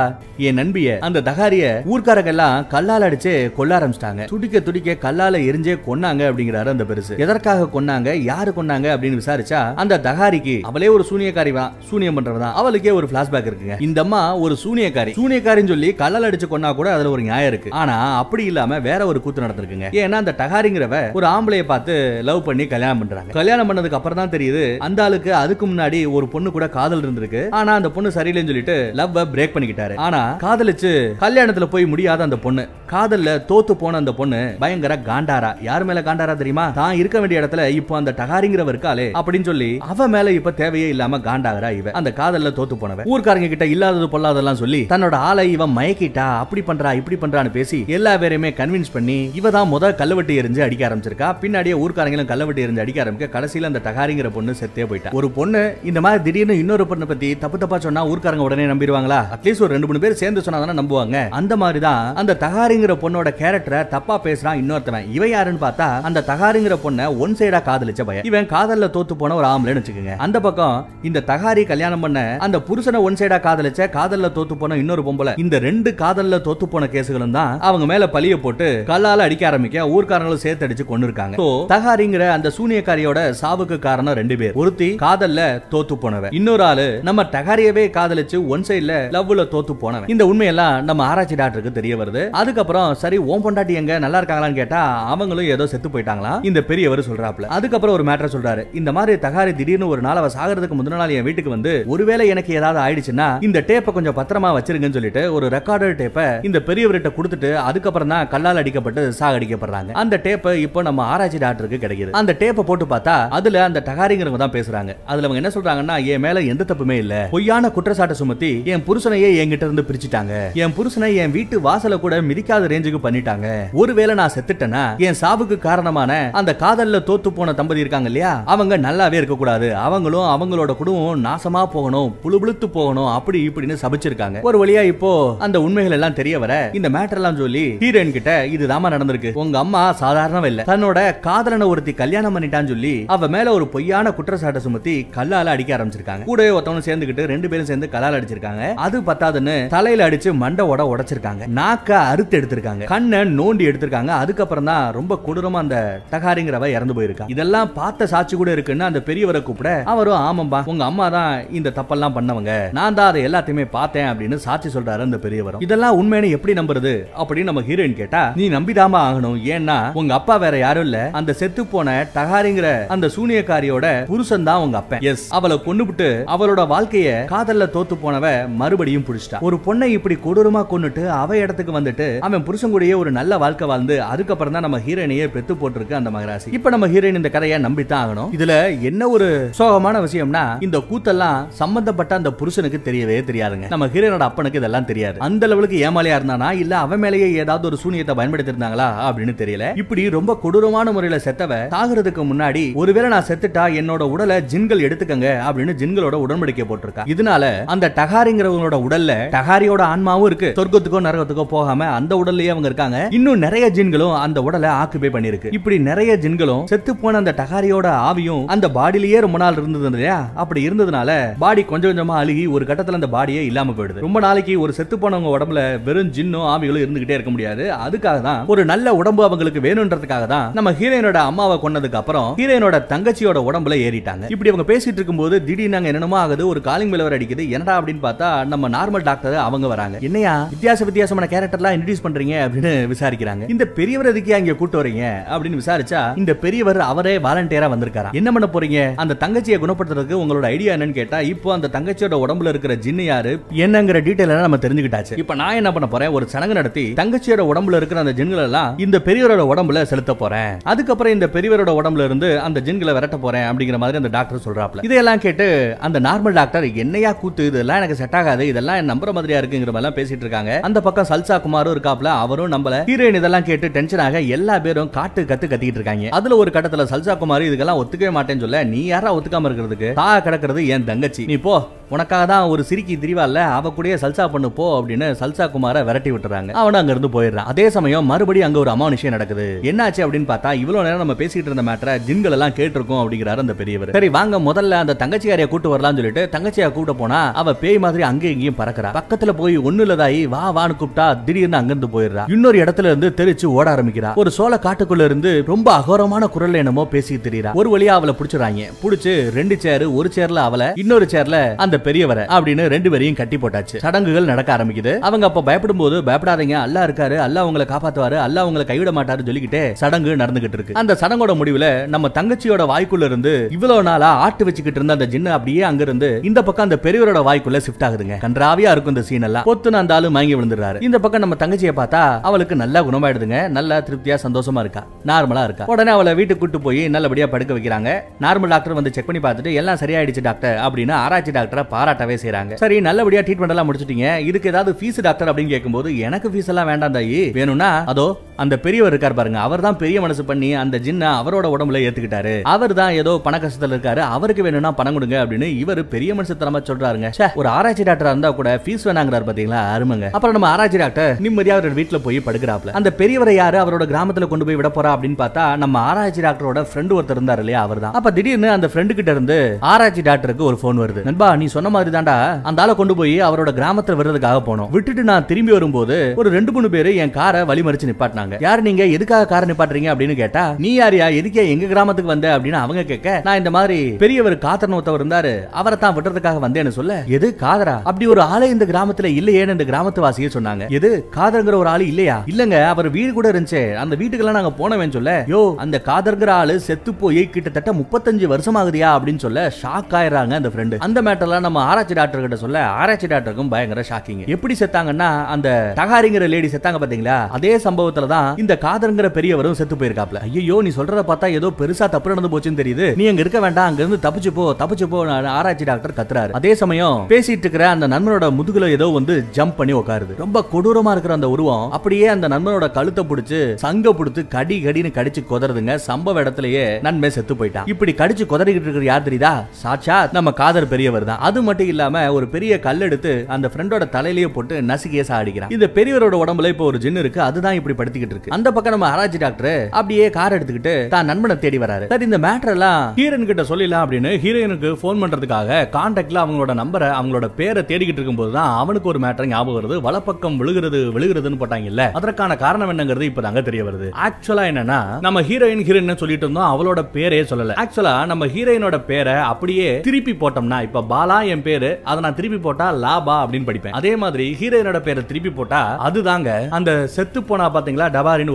என் நண்பிய அந்த டஹாரிய ஊர்க்காரங்க எல்லாம் கல்லால அடிச்சு கொல்ல ஆரம்பிச்சிட்டாங்க. துடிக்க துடிக்க கல்லால எரிஞ்சே கொன்னாங்க அப்படிங்கிறாரு அந்த பெருசு. எதற்காக கொன்னாங்க, யாரு கொன்னாங்க அப்படின்னு விசாரிச்சா அந்த தகாரிக்கு அவளே ஒரு சூனியக்காரி தான், சூனியம் பண்றவதான், அவளுக்கே ஒரு பிளாஷ்பேக் இருக்குங்க. இந்த அம்மா ஒரு சூனியக்காரி, சூனியக்காரின்னு சொல்லி கல்லால அடிச்சு கொன்னா கூட அதுல ஒரு நியாயம் இருக்கு. ஆனா அப்படி இல்லாம வேற ஒரு கூத்து நடந்திருக்குங்க. ஏன்னா அந்த டகாரிங்கிறவ ஒரு ஆம்பளைய பார்த்து லவ் பண்ணி கல்யாணம் பண்றாங்க. கல்யாணம் பண்ணதுக்கு அப்புறம் தான் தெரியுது அந்த ஆளுக்கு அதுக்கு முன்னாடி ஒரு பொண்ணு கூட காதல் இருந்திருக்கு. ஆனா அந்த பொண்ணு சரியில்லைன்னு சொல்லிட்டு லவ்வை பிரேக் பண்ணிக்கிட்டாரு. ஆனா காதலிச்சு கல்யாணத்துல போய் முடியாத அந்த பொண்ணு, காதல்ல தோத்து போன அந்த பொண்ணு பயங்கர காண்டாரா. யாரு மேல காண்டாரா தெரியுமா? தான் இருக்க வேண்டிய இடத்துல இப்போ அந்த டகாரிங்கிறவ இருக்காளே அப்படின்னு சொல்லி அவ மேல இப்ப தேவையே இல்லாம காண்டாகரா இவ. அந்த காதல்ல தோத்து போனவ ஊர்க்காரங்க கிட்ட இல்லாதது பொல்லாதெல்லாம் சொல்லி தன்னோட ஆளை இவ மயக்கிட்டா, அப்படி பண்றா இப்படி பண்றான்னு பேசி எல்லா பேரையுமே கன்வின்ஸ் பண்ணி இவ தான் முதல் கல்லவெட்டி எரிஞ்சு அடிக்க ஆரம்பிச்சிருக்கா. பின்னாடியே ஊர்க்காரங்களும் கல்லவெட்டி எரிஞ்சு அடிக்க ஆரம்பிக்க கடைசியில அந்த டகாரிங்கிற பொண்ணு செத்தே போயிட்டா. ஒரு பொண்ணு இந்த மாதிரி திடீர்னு இன்னொரு பொண்ணை பத்தி தப்பு தப்பா சொன்னா ஊர்க்காரங்க உடனே நம்பிடுவாங்களா? அட்லீஸ்ட் ஒரு 2-3 பேர் சேர்ந்து சொன்னாதானே நம்புவாங்க. அந்த மாதிரி தான் அந்த டகாரிங்கிற பொண்ணோட கேரக்டரை தப்பா பேசுறான் இன்னொருத்தவன். இவ யாருன்னு பார்த்தா அந்த தகாரிங்கிற பொண்ணை ஒன் சைடா காதலிச்ச பையன். இவன் காதல்ல தோத்து போன ஒரு ஆம்பளைன்னு வெச்சுக்கங்க. அந்த பக்கம் இந்த தகாரி கல்யாணம் பண்ண அந்த புருஷனை ஒன் சைடா காதலிச்ச, காதல்ல தோத்து போன இன்னொரு பொம்பளை. இந்த 2 காதல்ல தோத்து போன கேசுகளும் தான் அவங்க மேல பழிய போட்டு கல்லால அடிக்க ஆரம்பிக்க ஊர்க்காரங்களும் சேர்த்து அடிச்சு கொண்டு இருக்காங்க. சோ தகாரிங்கிற அந்த சூனியக்காரியோட சாவுக்கு காரணம் 2 பேர். ஒருத்தி காதல்ல தோத்து போனவன், இன்னொரு ஆளு நம்ம தகாரியவே காதலிச்சு ஒன் சைடுல லவ்ல தோத்து போனவன். இந்த உண்மையெல்லாம் நம்ம ஆராய்ச்சி டாக்டருக்கு தெரிய வருது. அதுக்கப்புறம் சரி ஓம் பொண்டாட்டி எங்க நல்லா இருக்காங்களான்னு கேட்டா அவங்களும் ஏதோ செத்து போயிட்டாங்களா இந்த பெரியவர் சொல்றாப்ல. அதுக்கப்புறம் ஒரு மேட்டர் சொல்றாரு. இந்த மாதிரி தகாரி திடீர்னு ஒரு நாள் அவ சாகிறதுக்கு முந்தின நாள் என் வீட்டுக்கு வந்து ஒருவேளை எனக்கு ஏதாவது ஆயிடுச்சுன்னா இந்த டேப்பை கொஞ்சம் பத்திரமா வச்சிருங்கன்னு சொல்லிட்டு ஒரு ரெக்கார்டர் டேப்பை இந்த பெரியவர்கிட்ட கொடுத்துட்டு அதுக்கப்புறம் தான் கல்லால் அடிக்கப்பட்டு சாகடிக்கப்படுறாங்க. அந்த டேப்பை இப்போ நம்ம ஆராய்ச்சி டாக்டருக்கு கிடைக்குது. அந்த டேப்பை போட்டு பார்த்தா அதுல அந்த தகாரிங்கிறவங்க தான் பேசுறாங்க. அதுல அவங்க என்ன சொல்றாங்கன்னா, என் மேல எந்த தப்புமே இல்ல, பொய்யான குற்றச்சாட்டை சுமத்தி என் புருஷனையே என்கிட்ட இருந்து பிரிச்சுட்டாங்க, என் புருஷனை என் வீட்டு வாசல கூட மிதிக்காத ரேஞ்சுக்கு பண்ணிட்டாங்க. ஒருவேளை நான் செத்துட்டேனா என் சாவுக்கு காரணமான அந்த காதல்ல தோத்து போன தம்பதி இருக்காங்க இல்லையா, அவங்க நல்லாவே இருக்க கூடாது, அவங்களும் அவங்களோட குடும்பம் நாசமா போகணும், புழுபுழுத்து போகணும், அப்படி இப்படின்னு சபிச்சிருக்காங்க. ஒரு வழியா இப்போ அந்த உண்மைகள் எல்லாம் தெரிய வர இந்த மேட்டர் எல்லாம் சொல்லி ஹீரோயின் கிட்ட இதுதான் நடந்திருக்கு, உங்க அம்மா சாதாரணம் இல்ல, தன்னோட காதலனை ஒருத்தி கல்யாணம் பண்ணிட்டான்னு சொல்லி அவ மேல ஒரு பொய்யான குற்றச்சாட்டை சுமத்தி கல்லால அடிக்க ஆரம்பிச்சிருக்காங்க. கூடவே ஒருத்தவனும் சேர்ந்துகிட்டு 2 பேரும் சேர்ந்து கல்லால அடிச்சிருக்காங்க. அது பத்தாதுன்னு தலையில அடிச்சு மண்டையோட உடைச்சிருக்காங்க, நாக்க அறுத்து எடுத்திருக்காங்க, கண்ணை நோண்டி எடுத்திருக்காங்க. அதுக்கப்புறம் தான் ரொம்ப கொடூரமா அந்த டகாரிங்கிறவ இறந்து போயிருக்கா. இதெல்லாம் பார்த்த சாட்சி கூட இருக்குன்னு அந்த பெரியவரை கூப்பிட அவரும் ஆமாம்பா, உங்க அம்மா தான் இந்த தப்பெல்லாம் பண்ணவங்க, நான் தான் அதை எல்லாத்தையுமே பார்த்தேன் அப்படின்னு சாட்சி சொல்றாரு அந்த பெரியவரும். இதெல்லாம் உண்மைன்னு எப்படி நம்புறது அப்படின்னு நம்ம ஹீரோயின் கேட்டா, நீ நம்பிதாமா ஆகணும், ஏன்னா உங்க அப்பா வேற யாரும் இல்ல, அந்த செத்து போன டகாரிங்கிற அந்த சூனியக்காரியோட புருஷன் தான் உங்க அப்பா. எஸ், அவளை கொன்னுபிட்டு அவளோட வாழ்க்கைய காதல்ல தோத்து போனவ மறுபடியும் புடிச்சிட்டா. ஒரு பொண்ணை இப்படி கொடூரமா கொன்னுட்டு அவ இடத்துக்கு வந்துட்டு அவன் புருஷன் கூடயே ஒரு நல்ல வாழ்க்கை வாழ்ந்து அதுக்கப்புறம் தான் நம்ம ஹீரோயினையே பெத்து போட்டிருக்கு அந்த மகராசி. இப்ப நம்ம ஹீரோயின் இந்த கதையை நம்பித்தான் ஆகணும். இதுல என்ன ஒரு சோகமான விஷயம்னா, இந்த கூத்தெல்லாம் சம்பந்தப்பட்ட அந்த புருஷனுக்கு தெரியவே தெரியாதுங்க. நம்ம ஹீரோயினோட அப்பனுக்கு இதெல்லாம் தெரியாது. அந்த அளவுக்கு ஏமாளியா இருந்தானா இல்ல அவன் மேலேயே ஏதாவது ஒரு சூனியத்தை பயன்படுத்தி இருந்தாங்களா அப்படின்னு தெரியல. இப்படி ரொம்ப கொடூரமான முறையில செத்தவ சாகிறதுக்கு முன்னாடி ஒருவேளை நான் செத்துட்டா என்னோட உடலை ஜின்கள் எடுத்துக்கங்க அப்படின்னு ஜின்களோட உடன்படிக்கை போட்டிருக்கா. இதனால அந்த டகாரிங்கிறவங்களோட உடல்ல டகாரியோட ஆன்மாவும் இருக்கு, சொர்க்கத்துக்கோ நரகத்துக்கோ போகாம அந்த உடல்லயே அவங்க இருக்காங்க. இன்னும் நிறைய ஜின்களும் அந்த உடலை ஆக்குபை பண்ணிருக்கு. இப்படி நிறைய ஜின்களும் செத்து போன அந்த டகாரியோட ஆவியும் அந்த பாடியிலேயே ரொம்ப நாள் இருந்தது இல்லையா, அப்படி இருந்ததுனால பாடி கொஞ்சம் கொஞ்சமா அழுகி ஒரு கட்டத்துல அந்த பாடியே இல்லாம போயிடுது. ரொம்ப நாளைக்கு ஒரு செத்து போனவங்க உடம்புல வெறும் ஜின்னும் ஆவிகளும் இருந்துகிட்டே இருக்க முடியாது. அதுக்காக தான் ஒரு நல்ல உடம்பு அவங்களுக்கு வேணும்ன்றதுக்காக தான் நம்ம ஹீரோயினோட அம்மாவை கொன்னதுக்கு அப்புறம் ஹீரோயினோட தங்கச்சியோட உடம்புல ஏறிட்டாங்க. இப்படி அவங்க பேசிட்டு இருக்கும்போது திடீர்னு என்னமோ ஆகுது, ஒரு காலிங் பெல் அடிக்குது. என்னடா அப்படின்னு பார்த்தா நம்ம நார்மல் டாக்டர் அவங்க வராங்க. என்னையா வித்தியாச வித்தியாசமான கேரக்டர்லாம் இன்ட்ரோடியூஸ் பண்றீங்க அப்படின்னு விசாரிக்கிறாங்க. இந்த பெரியவர் எதுக்கு அங்க கூட்டி வரீங்க அப்படின்னு விசாரிச்சா இந்த பெரியவர் அவரே வாலண்டியரா வந்திருக்காரா. என்ன பண்ண போறீங்க, அந்த தங்கச்சியை குணப்படுத்துறதுக்கு உங்களோட ஐடியா என்னன்னு கேட்டா, இப்போ அந்த தங்கச்சியோட உடம்புல இருக்கிற ஜின்னு யாரு என்னங்கிற டீடைல் எல்லாம் நம்ம தெரிஞ்சுக்கிட்டாச்சு. இப்போ நான் என்ன பண்ண போறேன், ஒரு சடங்கு நடத்தி தங்கச்சியோட உடம்புல இருக்கிற அந்த ஜின்களை எல்லாம் இந்த பெரியவரோட உடம்புல செலுத்த போறேன், அதுக்கப்புறம் இந்த பெரியவரோட உடம்புல இருந்து அந்த ஜின்களை விரட்ட போறேன் அப்படிங்கிற மாதிரி அந்த டாக்டர் சொல்றாப்ல. இதெல்லாம் கேட்டு அந்த நார்மல் டாக்டர் என்னையா கூத்து, இதெல்லாம் எனக்கு செட் ஆகாது, இதெல்லாம் நம்புற மாதிரியா இருக்குங்கிற மாதிரி பேசிட்டு இருக்காங்க. அந்த பக்கம் சல்சா குமாரும் இருக்காப்ல, அவரும் நம்மள ஹீரோயின் இதெல்லாம் கேட்டு டென்ஷனாக எல்லா பேரும் காட்டு கத்து கத்திட்டு இருக்காங்க. அதுல ஒரு கட்டத்துல சல்சா குமார் இதுக்கெல்லாம் ஒத்துக்கவே மாட்டேன்னு சொல்ல, நீயா யாரா ஒத்துக்காம இருக்கிறதுக்கு? தாக கிடக்கிறது என் தங்கச்சி, நீ போ, உனக்காக தான் ஒரு சிரிக்கி திரிவால அவ கூட சல்சா பண்ணு போ அப்படின்னு சல்சா குமார விரட்டி விட்டுறாங்க. அவன் அங்க இருந்து போயிடுறான். அதே சமயம் மறுபடியும் அங்க ஒரு அமானுஷம் நடக்குது. என்னாச்சு அப்படின்னு பார்த்தா இவ்வளவு நேரம் நம்ம பேசிட்டு இருந்த மேட்டரை ஜின்கள் எல்லாம் கேட்டிருக்கோம் அப்படிங்கிறாரு அந்த பெரியவர். சரி வாங்க முதல்ல அந்த தங்கச்சியாரிய கூட்டு வரலாம்னு சொல்லிட்டு தங்கச்சியா கூட்ட போனா அவ பேய் மாதிரி அங்கே எங்கேயும் பறக்கிறா. பக்கத்துல போய் ஒண்ணு இல்லதாயி வா வான்னு கூப்பிட்டா திடீர்னு அங்கிருந்து போயிடுறா. இன்னொரு இடத்துல இருந்து தெரிச்சு ஓட ஆரம்பிக்கிறா. ஒரு சோழ காட்டுக்குள்ள இருந்து ரொம்ப அகோரமான குரல் என்னமோ பேசி தெரியுறா. ஒரு வழியா அவளை புடிச்சுறாங்க. புடிச்சு ரெண்டு சேரு, ஒரு சேர்ல அவளை, இன்னொரு சேர்ல அந்த பெரியவரை அப்படின்னு ரெண்டு பேரையும் கட்டி போட்டாச்சு. சடங்குகள் நடக்க ஆரம்பிக்குது. அவங்க அப்ப பயப்படும் போது பயப்படாதீங்க, அல்லாஹ் இருக்காரு, அல்லாஹ் உங்களை காப்பாத்துவாரு, அல்லாஹ் உங்களை கைவிட மாட்டாரு சொல்லிக்கிட்டே சடங்கு நடந்துகிட்டு இருக்கு. அந்த சடங்கோட முடிவுல நம்ம தங்கச்சியோட வாய்க்குள்ள இருந்து இவ்வளவு நாளா ஆட்டு வச்சுக்கிட்டு இருந்த அந்த ஜின்னு அப்படியே அங்க இருந்து இந்த பக்கம் அந்த பெரியவரோட வாய்க்குள்ள ஷிஃப்ட் ஆகுதுங்க. கன்றாவியா இருக்கும் இந்த சீன் எல்லாம். பொத்துன்னு அந்த ஆளு மயங்கி விழுந்துறாரு. இந்த பக்கம் நம்ம தங்கச்சியை பார்த்தா அவளுக்கு நல்லா குணமாயிடுதுங்க. நல்லா திருப்தியா சந்தோஷமா இருக்கா, நார்மலா இருக்கா. உடனே அவளை வீட்டுக்கு கூட்டு போய் நல்லபடியா படுக்க வைக்கிறாங்க. நார்மல் டாக்டர் வந்து செக் பண்ணி பார்த்துட்டு எல்லாம் சரியாயிடுச்சு டாக்டர் அப்படின்னு ஆராய்ச்சி டாக்டரை பாராட்டவே செய்றாங்க. சரி நல்லபடியா ட்ரீட்மெண்ட் எல்லாம் முடிச்சிட்டீங்க, இதுக்கு ஏதாவது ஃபீஸ் டாக்டர் அப்படின்னு கேட்கும்போது எனக்கு ஃபீஸ் எல்லாம் வேண்டாம் தாயி, வேணும்னா அதோ அந்த பெரியவர் இருக்கார் பாருங்க, அவர் தான் பெரிய மனசு பண்ணி அந்த ஜின்ன அவரோட உடம்புல ஏத்துக்கிட்டாரு, அவர் தான் ஏதோ பண கஷ்டத்துல இருக்காரு, அவருக்கு வேணும்னா பணம் கொடுங்க அப்படின்னு இவர் பெரிய மனசு தரமா சொல்றாருங்க. ஒரு ஆராய்ச்சி டாக்டரா இருந்தா கூட ஃபீஸ் வேணாங்கிறாரு பாத்தீங்களா, அருமைங்க. அப்புறம் நம்ம ஆராய்ச்சி டாக்டர் நிம்மதியா அவரோட வீட்டுல போய் படுக்கிறாப்ல. அந்த பெரியவரை யாரு அவரோட கிராமத்துல கொண்டு போய் விட போறா அப்படின்னு பார்த்தா நம்ம ஆராய்ச்சி டாக்டரோட ஃப்ரெண்ட் ஒருத்தர் இருந்தார் இல்லையா, அவர் தான். அப்ப திடீர்னு அந்த ஃப்ரெண்டு கிட்ட இருந்து ஆராய்ச்சி டாக்டருக்கு ஒரு போன் வருது. நண்பா நீ சொன்ன மாதிரி தாண்டா அந்த ஆளை கொண்டு போய் அவரோட கிராமத்துல விடுறதுக்காக போனோம், விட்டுட்டு நான் திரும்பி வரும்போது ஒரு 2-3 பேரு என் காரை வழிமறிச்சு நிப்பாட்டினாங்க. யார் நீங்க, எதுக்காக காரணி பாட்றீங்க அப்படின்னு கேட்டா, நீ யாரியா, எதுக்கே எங்க கிராமத்துக்கு வந்த அப்படின்னு அவங்க கேட்க, நான் இந்த மாதிரி பெரியவர் காதர்னோத்தவர் இருந்தாரு, அவரை தான் விட்டுறதுக்காக வந்தேன்னு சொல்ல, எது காதரா, அப்படி ஒரு ஆளே இந்த கிராமத்துல இல்லையே இந்த கிராமத்து வாசியே சொன்னாங்க. எது காதர்ங்கிற ஒரு ஆளு இல்லையா? இல்லங்க, அவர் வீடு கூட இருந்துச்சு, அந்த வீட்டுக்கெல்லாம் நாங்க போனவேன்னு சொல்ல, யோ அந்த காதர்ங்கிற ஆளு செத்து போய் கிட்டத்தட்ட 35 வருஷம் ஆகுதியா அப்படின்னு சொல்ல ஷாக் ஆயிடுறாங்க அந்த ஃப்ரெண்டு. அந்த மேட்டர்லாம் நம்ம ஆராய்ச்சி டாக்டர் கிட்ட சொல்ல ஆராய்ச்சி டாக்டருக்கும் பயங்கர ஷாக்கிங். எப்படி செத்தாங்கன்னா அந்த தகாரிங்கிற லேடி செத்தாங்க பாத்தீங்களா, அதே சம்பவத்துல தான் இந்த காதர்ங்கிற பெரியவரும் செத்து போயிருக்காப்ல. ஐயோ நீ சொல்றத பார்த்தா ஏதோ பெருசா தப்பு நடந்து போச்சுன்னு தெரியுது, நீ அங்க இருக்க வேண்டாம், அங்க இருந்து தப்பிச்சு போ தப்பிச்சு போ ஆராய்ச்சி டாக்டர் கத்துறாரு. அதே சமயம் பேசிட்டு இருக்கிற அந்த நண்பனோட முதுகுல ஏதோ வந்து ஜம்ப் பண்ணி உட்காருது. ரொம்ப கொடூரமா இருக்கிற அந்த உருவம் அப்படியே அந்த நண்பனோட கழுத்தை பிடிச்சு சங்க பிடிச்சு கடி கடின்னு கடிச்சு கொதறதுங்க. சம்பவ இடத்திலேயே நண்பன் செத்து போயிட்டான். இப்படி கடிச்சு கொதறிக்கிட்டு இருக்கிற யார் தெரியுதா, சாச்சா நம்ம காதர் பெரியவர் தான். அது மட்டும் இல்லாம ஒரு பெரிய கல் எடுத்து அந்த ஃப்ரெண்டோட தலையிலேயே போட்டு நசுக்கியே சாடிக்கிறான். இந்த பெரியவரோட உடம்புல இப்போ ஒரு ஜின்னு இருக்கு, அதுதான் இப்படி படுத்திக்கிட்டு. அந்த பக்கம் நம்ம ஆராய்ச்சி டாக்டர் அப்படியே கார் எடுத்துக்கிட்டு தான் நண்பனை தேடி வராரு. இந்த மேட்டர் எல்லாம் ஹீரோயின் கிட்ட சொல்லிடலாம் அப்படின்னு ஹீரோயினுக்கு போன் பண்றதுக்காக கான்டாக்ட்ல அவங்களோட நம்பரை அவங்களோட பேரை தேடிக்கிட்டு இருக்கும்போது தான் அவனுக்கு ஒரு மேட்டர் ஞாபகம் வருது. வலப்பக்கம் விழுகிறதுன்னு போட்டாங்கல்ல, அதற்கான காரணம் என்னங்கிறது இப்பதாங்க தெரிய வருது. ஆக்சுவலா என்னன்னா நம்ம ஹீரோயின் சொல்லிட்டு இருந்தோம், அவளோட பேரே சொல்லல. ஆக்சுவலா நம்ம ஹீரோயினோட பேரை அப்படியே திருப்பி போட்டோம்னா, இப்ப பாலா என் பேரு, அதை நான் திருப்பி போட்டா லாபா அப்படின்னு படிப்பேன். அதே மாதிரி ஹீரோயினோட பேரை திருப்பி போட்டா அதுதாங்க அந்த செத்து போனா பாத்தீங்களா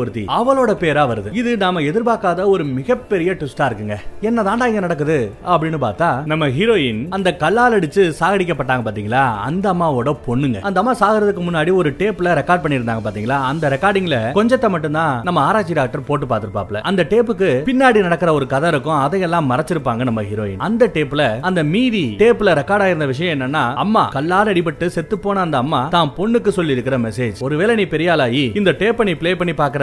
ஒருத்தி அவளோட பேரா வருது. இது நாம எதிர்பார்க்காத ஒரு மிகப்பெரிய ட்விஸ்டா இருக்குங்க. என்னதாண்டா இங்க நடக்குது அப்படின்னு பார்த்தா நம்ம ஹீரோயின் அந்த கல்லால் அடிச்சு சாகடிக்கப்பட்டாங்க பாத்தீங்களா, அந்த அம்மாவோட பொண்ணுங்க. அந்த அம்மா சாகிறதுக்கு முன்னாடி ஒரு டேப்ல ரெக்கார்ட் பண்ணிருந்தாங்க பாத்தீங்களா, அந்த ரெக்கார்டிங்ல கொஞ்சத்தை மட்டும் தான் நம்ம ஆராய்ச்சி டாக்டர் போட்டு பார்த்திருப்பாப்ல. அந்த டேப்புக்கு பின்னாடி நடக்கிற ஒரு கதை இருக்கும், அதையெல்லாம் மறைச்சிருப்பாங்க நம்ம ஹீரோயின். அந்த டேப்ல அந்த மீதி டேப்ல ரெக்கார்ட் ஆயிருந்த விஷயம் என்னன்னா, அம்மா கல்லால் அடிபட்டு செத்து போன அந்த அம்மா தான் பொண்ணுக்கு சொல்லி இருக்கிற மெசேஜ். ஒருவேளை நீ பெரிய ஆளாயி இந்த டேப்பை நீ பிளே பண்ணி பாக்குற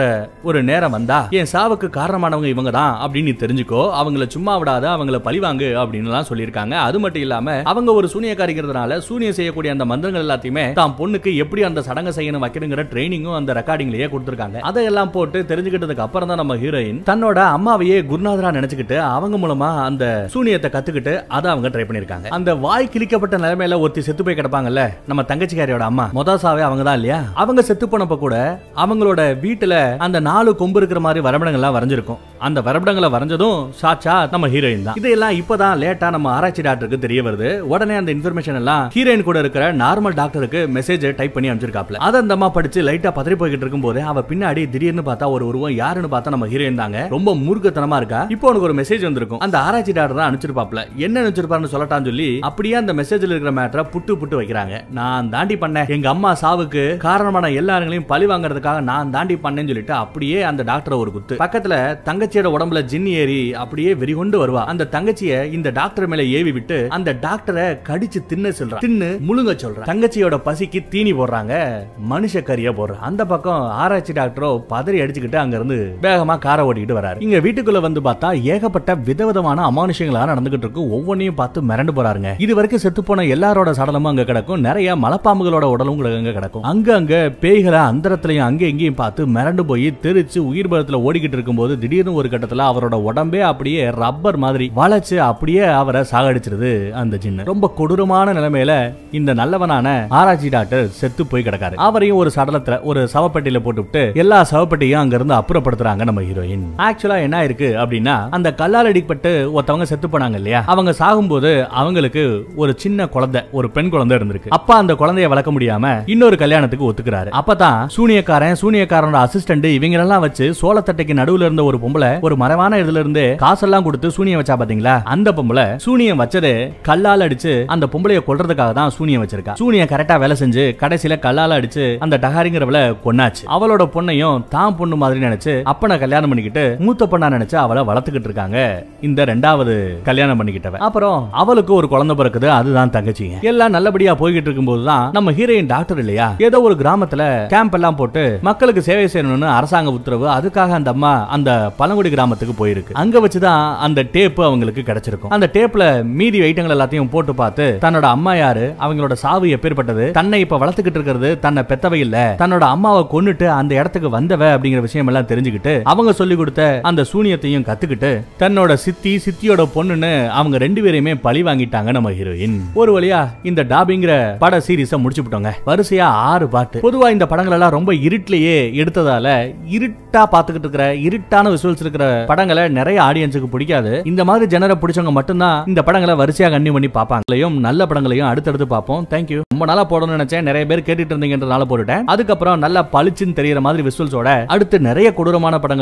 ஒரு நேரம் வந்தா என் சாவுக்கு காரணமானவங்க இவங்க தான் அப்படின்னு தெரிஞ்சுக்கோ, அவங்கள சும்மா விடாத, அவங்கள பழிவாங்கு அப்படின்னு எல்லாம் சொல்லியிருக்காங்க. அது மட்டும் இல்லாம அவங்க ஒரு சூனியக்காரிங்கிறதுனால சூனியம் செய்யக்கூடிய அந்த மந்திரங்கள் எல்லாத்தையுமே தான் பொண்ணுக்கு எப்படி அந்த சடங்கு செய்யணும் வைக்கணுங்கிற ட்ரைனிங்கும் அந்த ரெக்கார்டிங்லயே கொடுத்துருக்காங்க. அதையெல்லாம் போட்டு தெரிஞ்சுக்கிட்டதுக்கு அப்புறம் தான் நம்ம ஹீரோயின் தன்னோட அம்மாவையே குருநாதரா நினைச்சுக்கிட்டு அவங்க மூலமா அந்த சூனியத்தை கத்துக்கிட்டு அதை அவங்க ட்ரை பண்ணிருக்காங்க. அந்த வாய் கிழிக்கப்பட்ட நிலைமையில ஒருத்தி செத்து போய் கிடப்பாங்கல்ல நம்ம தங்கச்சிக்காரியோட அம்மா, மொதாசாவே அவங்க தான் இல்லையா. அவங்க செத்து போனப்ப கூட அவங்களோட வீட்டு அந்த 4 கொம்பு இருக்கிற மாதிரி வரம்படங்கள்லாம் வரைஞ்சிருக்கும். அந்த வரம்படங்களை வரைஞ்சதும் சாச்சா நம்ம ஹீரோயின் தான். இதெல்லாம் இப்பதான் லேட்டா நம்ம ஆராய்ச்சி டாக்டருக்கு தெரிய வருது. உடனே அந்த இன்ஃபர்மேஷன் எல்லாம் ஹீரோயின் கூட இருக்கிற நார்மல் டாக்டருக்கு மெசேஜ் டைப் பண்ணி அனுப்பிச்சிருக்காப்ல. அத அந்தமா படிச்சு லைட்டா பதறி போய்கிட்டு இருக்கும்போது அவ பின்னாடி திடீர்னு பார்த்தா ஒரு உருவம், யாருன்னு பார்த்தா நம்ம ஹீரோயின் தாங்க. ரொம்ப மூர்க்கத்தனமா இருக்கா. இப்போ உனக்கு ஒரு மெசேஜ் வந்திருக்கும், அந்த ஆராய்ச்சி டாக்டர் தான் அனுப்பிச்சிருப்பாப்ல, என்ன அனுப்பிச்சிருப்பாருன்னு சொல்லட்டான்னு சொல்லி அப்படியே அந்த மெசேஜ்ல இருக்கிற மேட்டரை புட்டு புட்டு வைக்கிறாங்க. நான் தாண்டி பண்ணேன், எங்க அம்மா சாவுக்கு காரணமான எல்லாரையும் பழி வாங்குறதுக்காக நான் தாண்டி அப்படியே அந்த டாக்டர் ஒரு குத்து. பக்கத்துல தங்கச்சி தங்கச்சியோட உடம்புல ஜின்னு ஏறி அப்படியே வெறிகொண்டு வருவா. அந்த தங்கச்சியை இந்த டாக்டர் மேல ஏவி விட்டு அந்த டாக்டரை கடிச்சு தின்ன சொல்ற, தின்னு முழுங்க சொல்ற. தங்கச்சியோட பசிக்கு தீனி போடுறாங்க, மனுஷ கறியா போடுற. அந்த பக்கம் ஆராய்ச்சி டாக்டரோ பதறி அடிச்சுக்கிட்டு அங்க இருந்து வேகமா காரை ஓட்டிக்கிட்டு வராரு. இங்க வீட்டுக்குள்ள வந்து பார்த்தா ஏகப்பட்ட விதவிதமான அமானுஷங்களா நடந்துகிட்டு இருக்கு. ஒவ்வொன்னையும் பார்த்து மிரண்டு போறாருங்க. இது வரைக்கும் செத்து போன எல்லாரோட சடலமும் அங்க கிடக்கும், நிறைய மலைப்பாம்புகளோட உடலும் அங்க கிடக்கும். அங்க அங்க பேய்களை அந்தரத்திலையும் அங்க எங்கேயும் பார்த்து மிரண்டு போய் தெரிச்சு உயிர் பலத்துல ஓடிக்கிட்டு இருக்கும் போது திடீர்னு ஒரு கட்டத்துல அவரோட உடம்பே அப்படியே ரப்பர் மாதிரி வளைச்சு அப்படியே அவரை சாகடிச்சிருது அந்த ஜின்னு. ரொம்ப கொடூரமான நிலைமையில இந்த நல்லவனான ஆராய்ச்சி டாக்டர் செத்து போய் கிடக்காரு. அவரையும் ஒரு சடலத்துல ஒரு சவப்பட்டியில போட்டுவிட்டு எல்லா சவப்பட்டியும் அங்க இருந்து அப்புறப்படுத்துறாங்க நம்ம ஹீரோயின். ஆக்சுவலா என்ன ஆயிருக்கு அப்படின்னா, அந்த கல்லால் அடிக்கப்பட்டு ஒருத்தவங்க செத்து போனாங்க இல்லையா, அவங்க சாகும்போது அவங்களுக்கு ஒரு சின்ன குழந்தை, ஒரு பெண் குழந்தை இருந்திருக்கு. அப்பா அந்த குழந்தைய வளர்க்க முடியாம இன்னொரு கல்யாணத்துக்கு ஒத்துக்கிறாரு. அப்பதான் சூனியக்காரனோட அசிஸ்டன்ட் இவங்க எல்லாம் வச்சு சோளத்தட்டைக்கு நடுவுல இருந்த ஒரு பொம்பளை ஒரு மரவான இதுல இருந்து காசெல்லாம் கொடுத்து சூனியம் வச்சா பாத்தீங்களா. அந்த பொம்பளை சூனியம் வச்சது கல்லால் அடிச்சு அந்த பொம்பளைய கொல்றதுக்காக தான் சூனியம் வச்சிருக்கா. சூனியம் கரெக்டா வேலை செஞ்சு கடைசியில கல்லால் அடிச்சு அந்த டகாரிங்கிறவளை கொன்னாச்சு. அவளோட பொண்ணையும் தான் பொண்ணு மாதிரி நினைச்சு அப்பனை கல்யாணம் பண்ணிக்கிட்டு மூத்த பொண்ணா நினைச்சு அவளை வளர்த்துக்கிட்டு இருக்காங்க இந்த ரெண்டாவது கல்யாணம் பண்ணிக்கிட்டவ. அப்புறம் அவளுக்கு ஒரு குழந்தை பிறக்குது, அதுதான் தங்கச்சிங்க. எல்லாம் நல்லபடியா போய்கிட்டு இருக்கும் போதுதான் நம்ம ஹீரோயின் டாக்டர் இல்லையா ஏதோ ஒரு கிராமத்துல கேம்ப் எல்லாம் போட்டு மக்களுக்கு சேவை செய்யணும்னு அரசாங்க உத்தரவு, அதுக்காக அந்த அம்மா அந்த பழங்குடி கிராமத்துக்கு போயிருக்கு. அங்க வச்சுதான் அந்த டேப் அவங்களுக்கு கிடைச்சிருக்கும். அந்த டேப்ல மீதி ஐட்டங்கள் எல்லாத்தையும் போட்டு பார்த்து தன்னோட அம்மா யாரு, அவங்களோட சாவு எப்பேற்பட்டது, தன்னை இப்ப வளர்த்துக்கிட்டு இருக்கிறது தன்னை பெத்தவை இல்ல, தன்னோட அம்மாவை கொன்னுட்டு அந்த இடத்துக்கு வந்தவ அப்படிங்கிற விஷயம் எல்லாம் தெரிஞ்சுக்கிட்டு அவங்க சொல்லி கொடுத்த அந்த சூனியத்தையும் கத்துக்கிட்டு தன்னோட சித்தியோட பொண்ணுன்னு அவங்க ரெண்டு பேரையுமே பழி வாங்கிட்டாங்க நம்ம ஹீரோயின். ஒரு வழியா இந்த டாபிங்கிற பட சீரீஸை முடிச்சு விட்டோங்க. வரிசையா 6 பாட்டு. பொதுவா இந்த படங்கள் எல்லாம் ரொம்ப இருட்டிலேயே எடுத்ததால இருட்டா பாத்துக்கிட்டு இருக்கிற இருட்டான விசுவல்ஸ் இருக்கிற படங்களை நிறைய ஆடியன்ஸுக்கு பிடிக்காது. இந்த மாதிரி ஜெனரை பிடிச்சவங்க மட்டும்தான் இந்த படங்களை வரிசையா கண்டினியூ பண்ணி பார்ப்பாங்களையும் நல்ல படங்களையும் அடுத்தடுத்து பார்ப்போம். தேங்க்யூ. ரொம்ப நாளா போடணும்னு நினைச்சேன், நிறைய பேர் கேட்டுட்டு இருந்தீங்கன்றதால போட்டுட்டேன். அதுக்கப்புறம் நல்லா பளிச்சுன்னு தெரியற மாதிரி விசுவல்ஸோட அடுத்து நிறைய கொடூரமான படங்கள்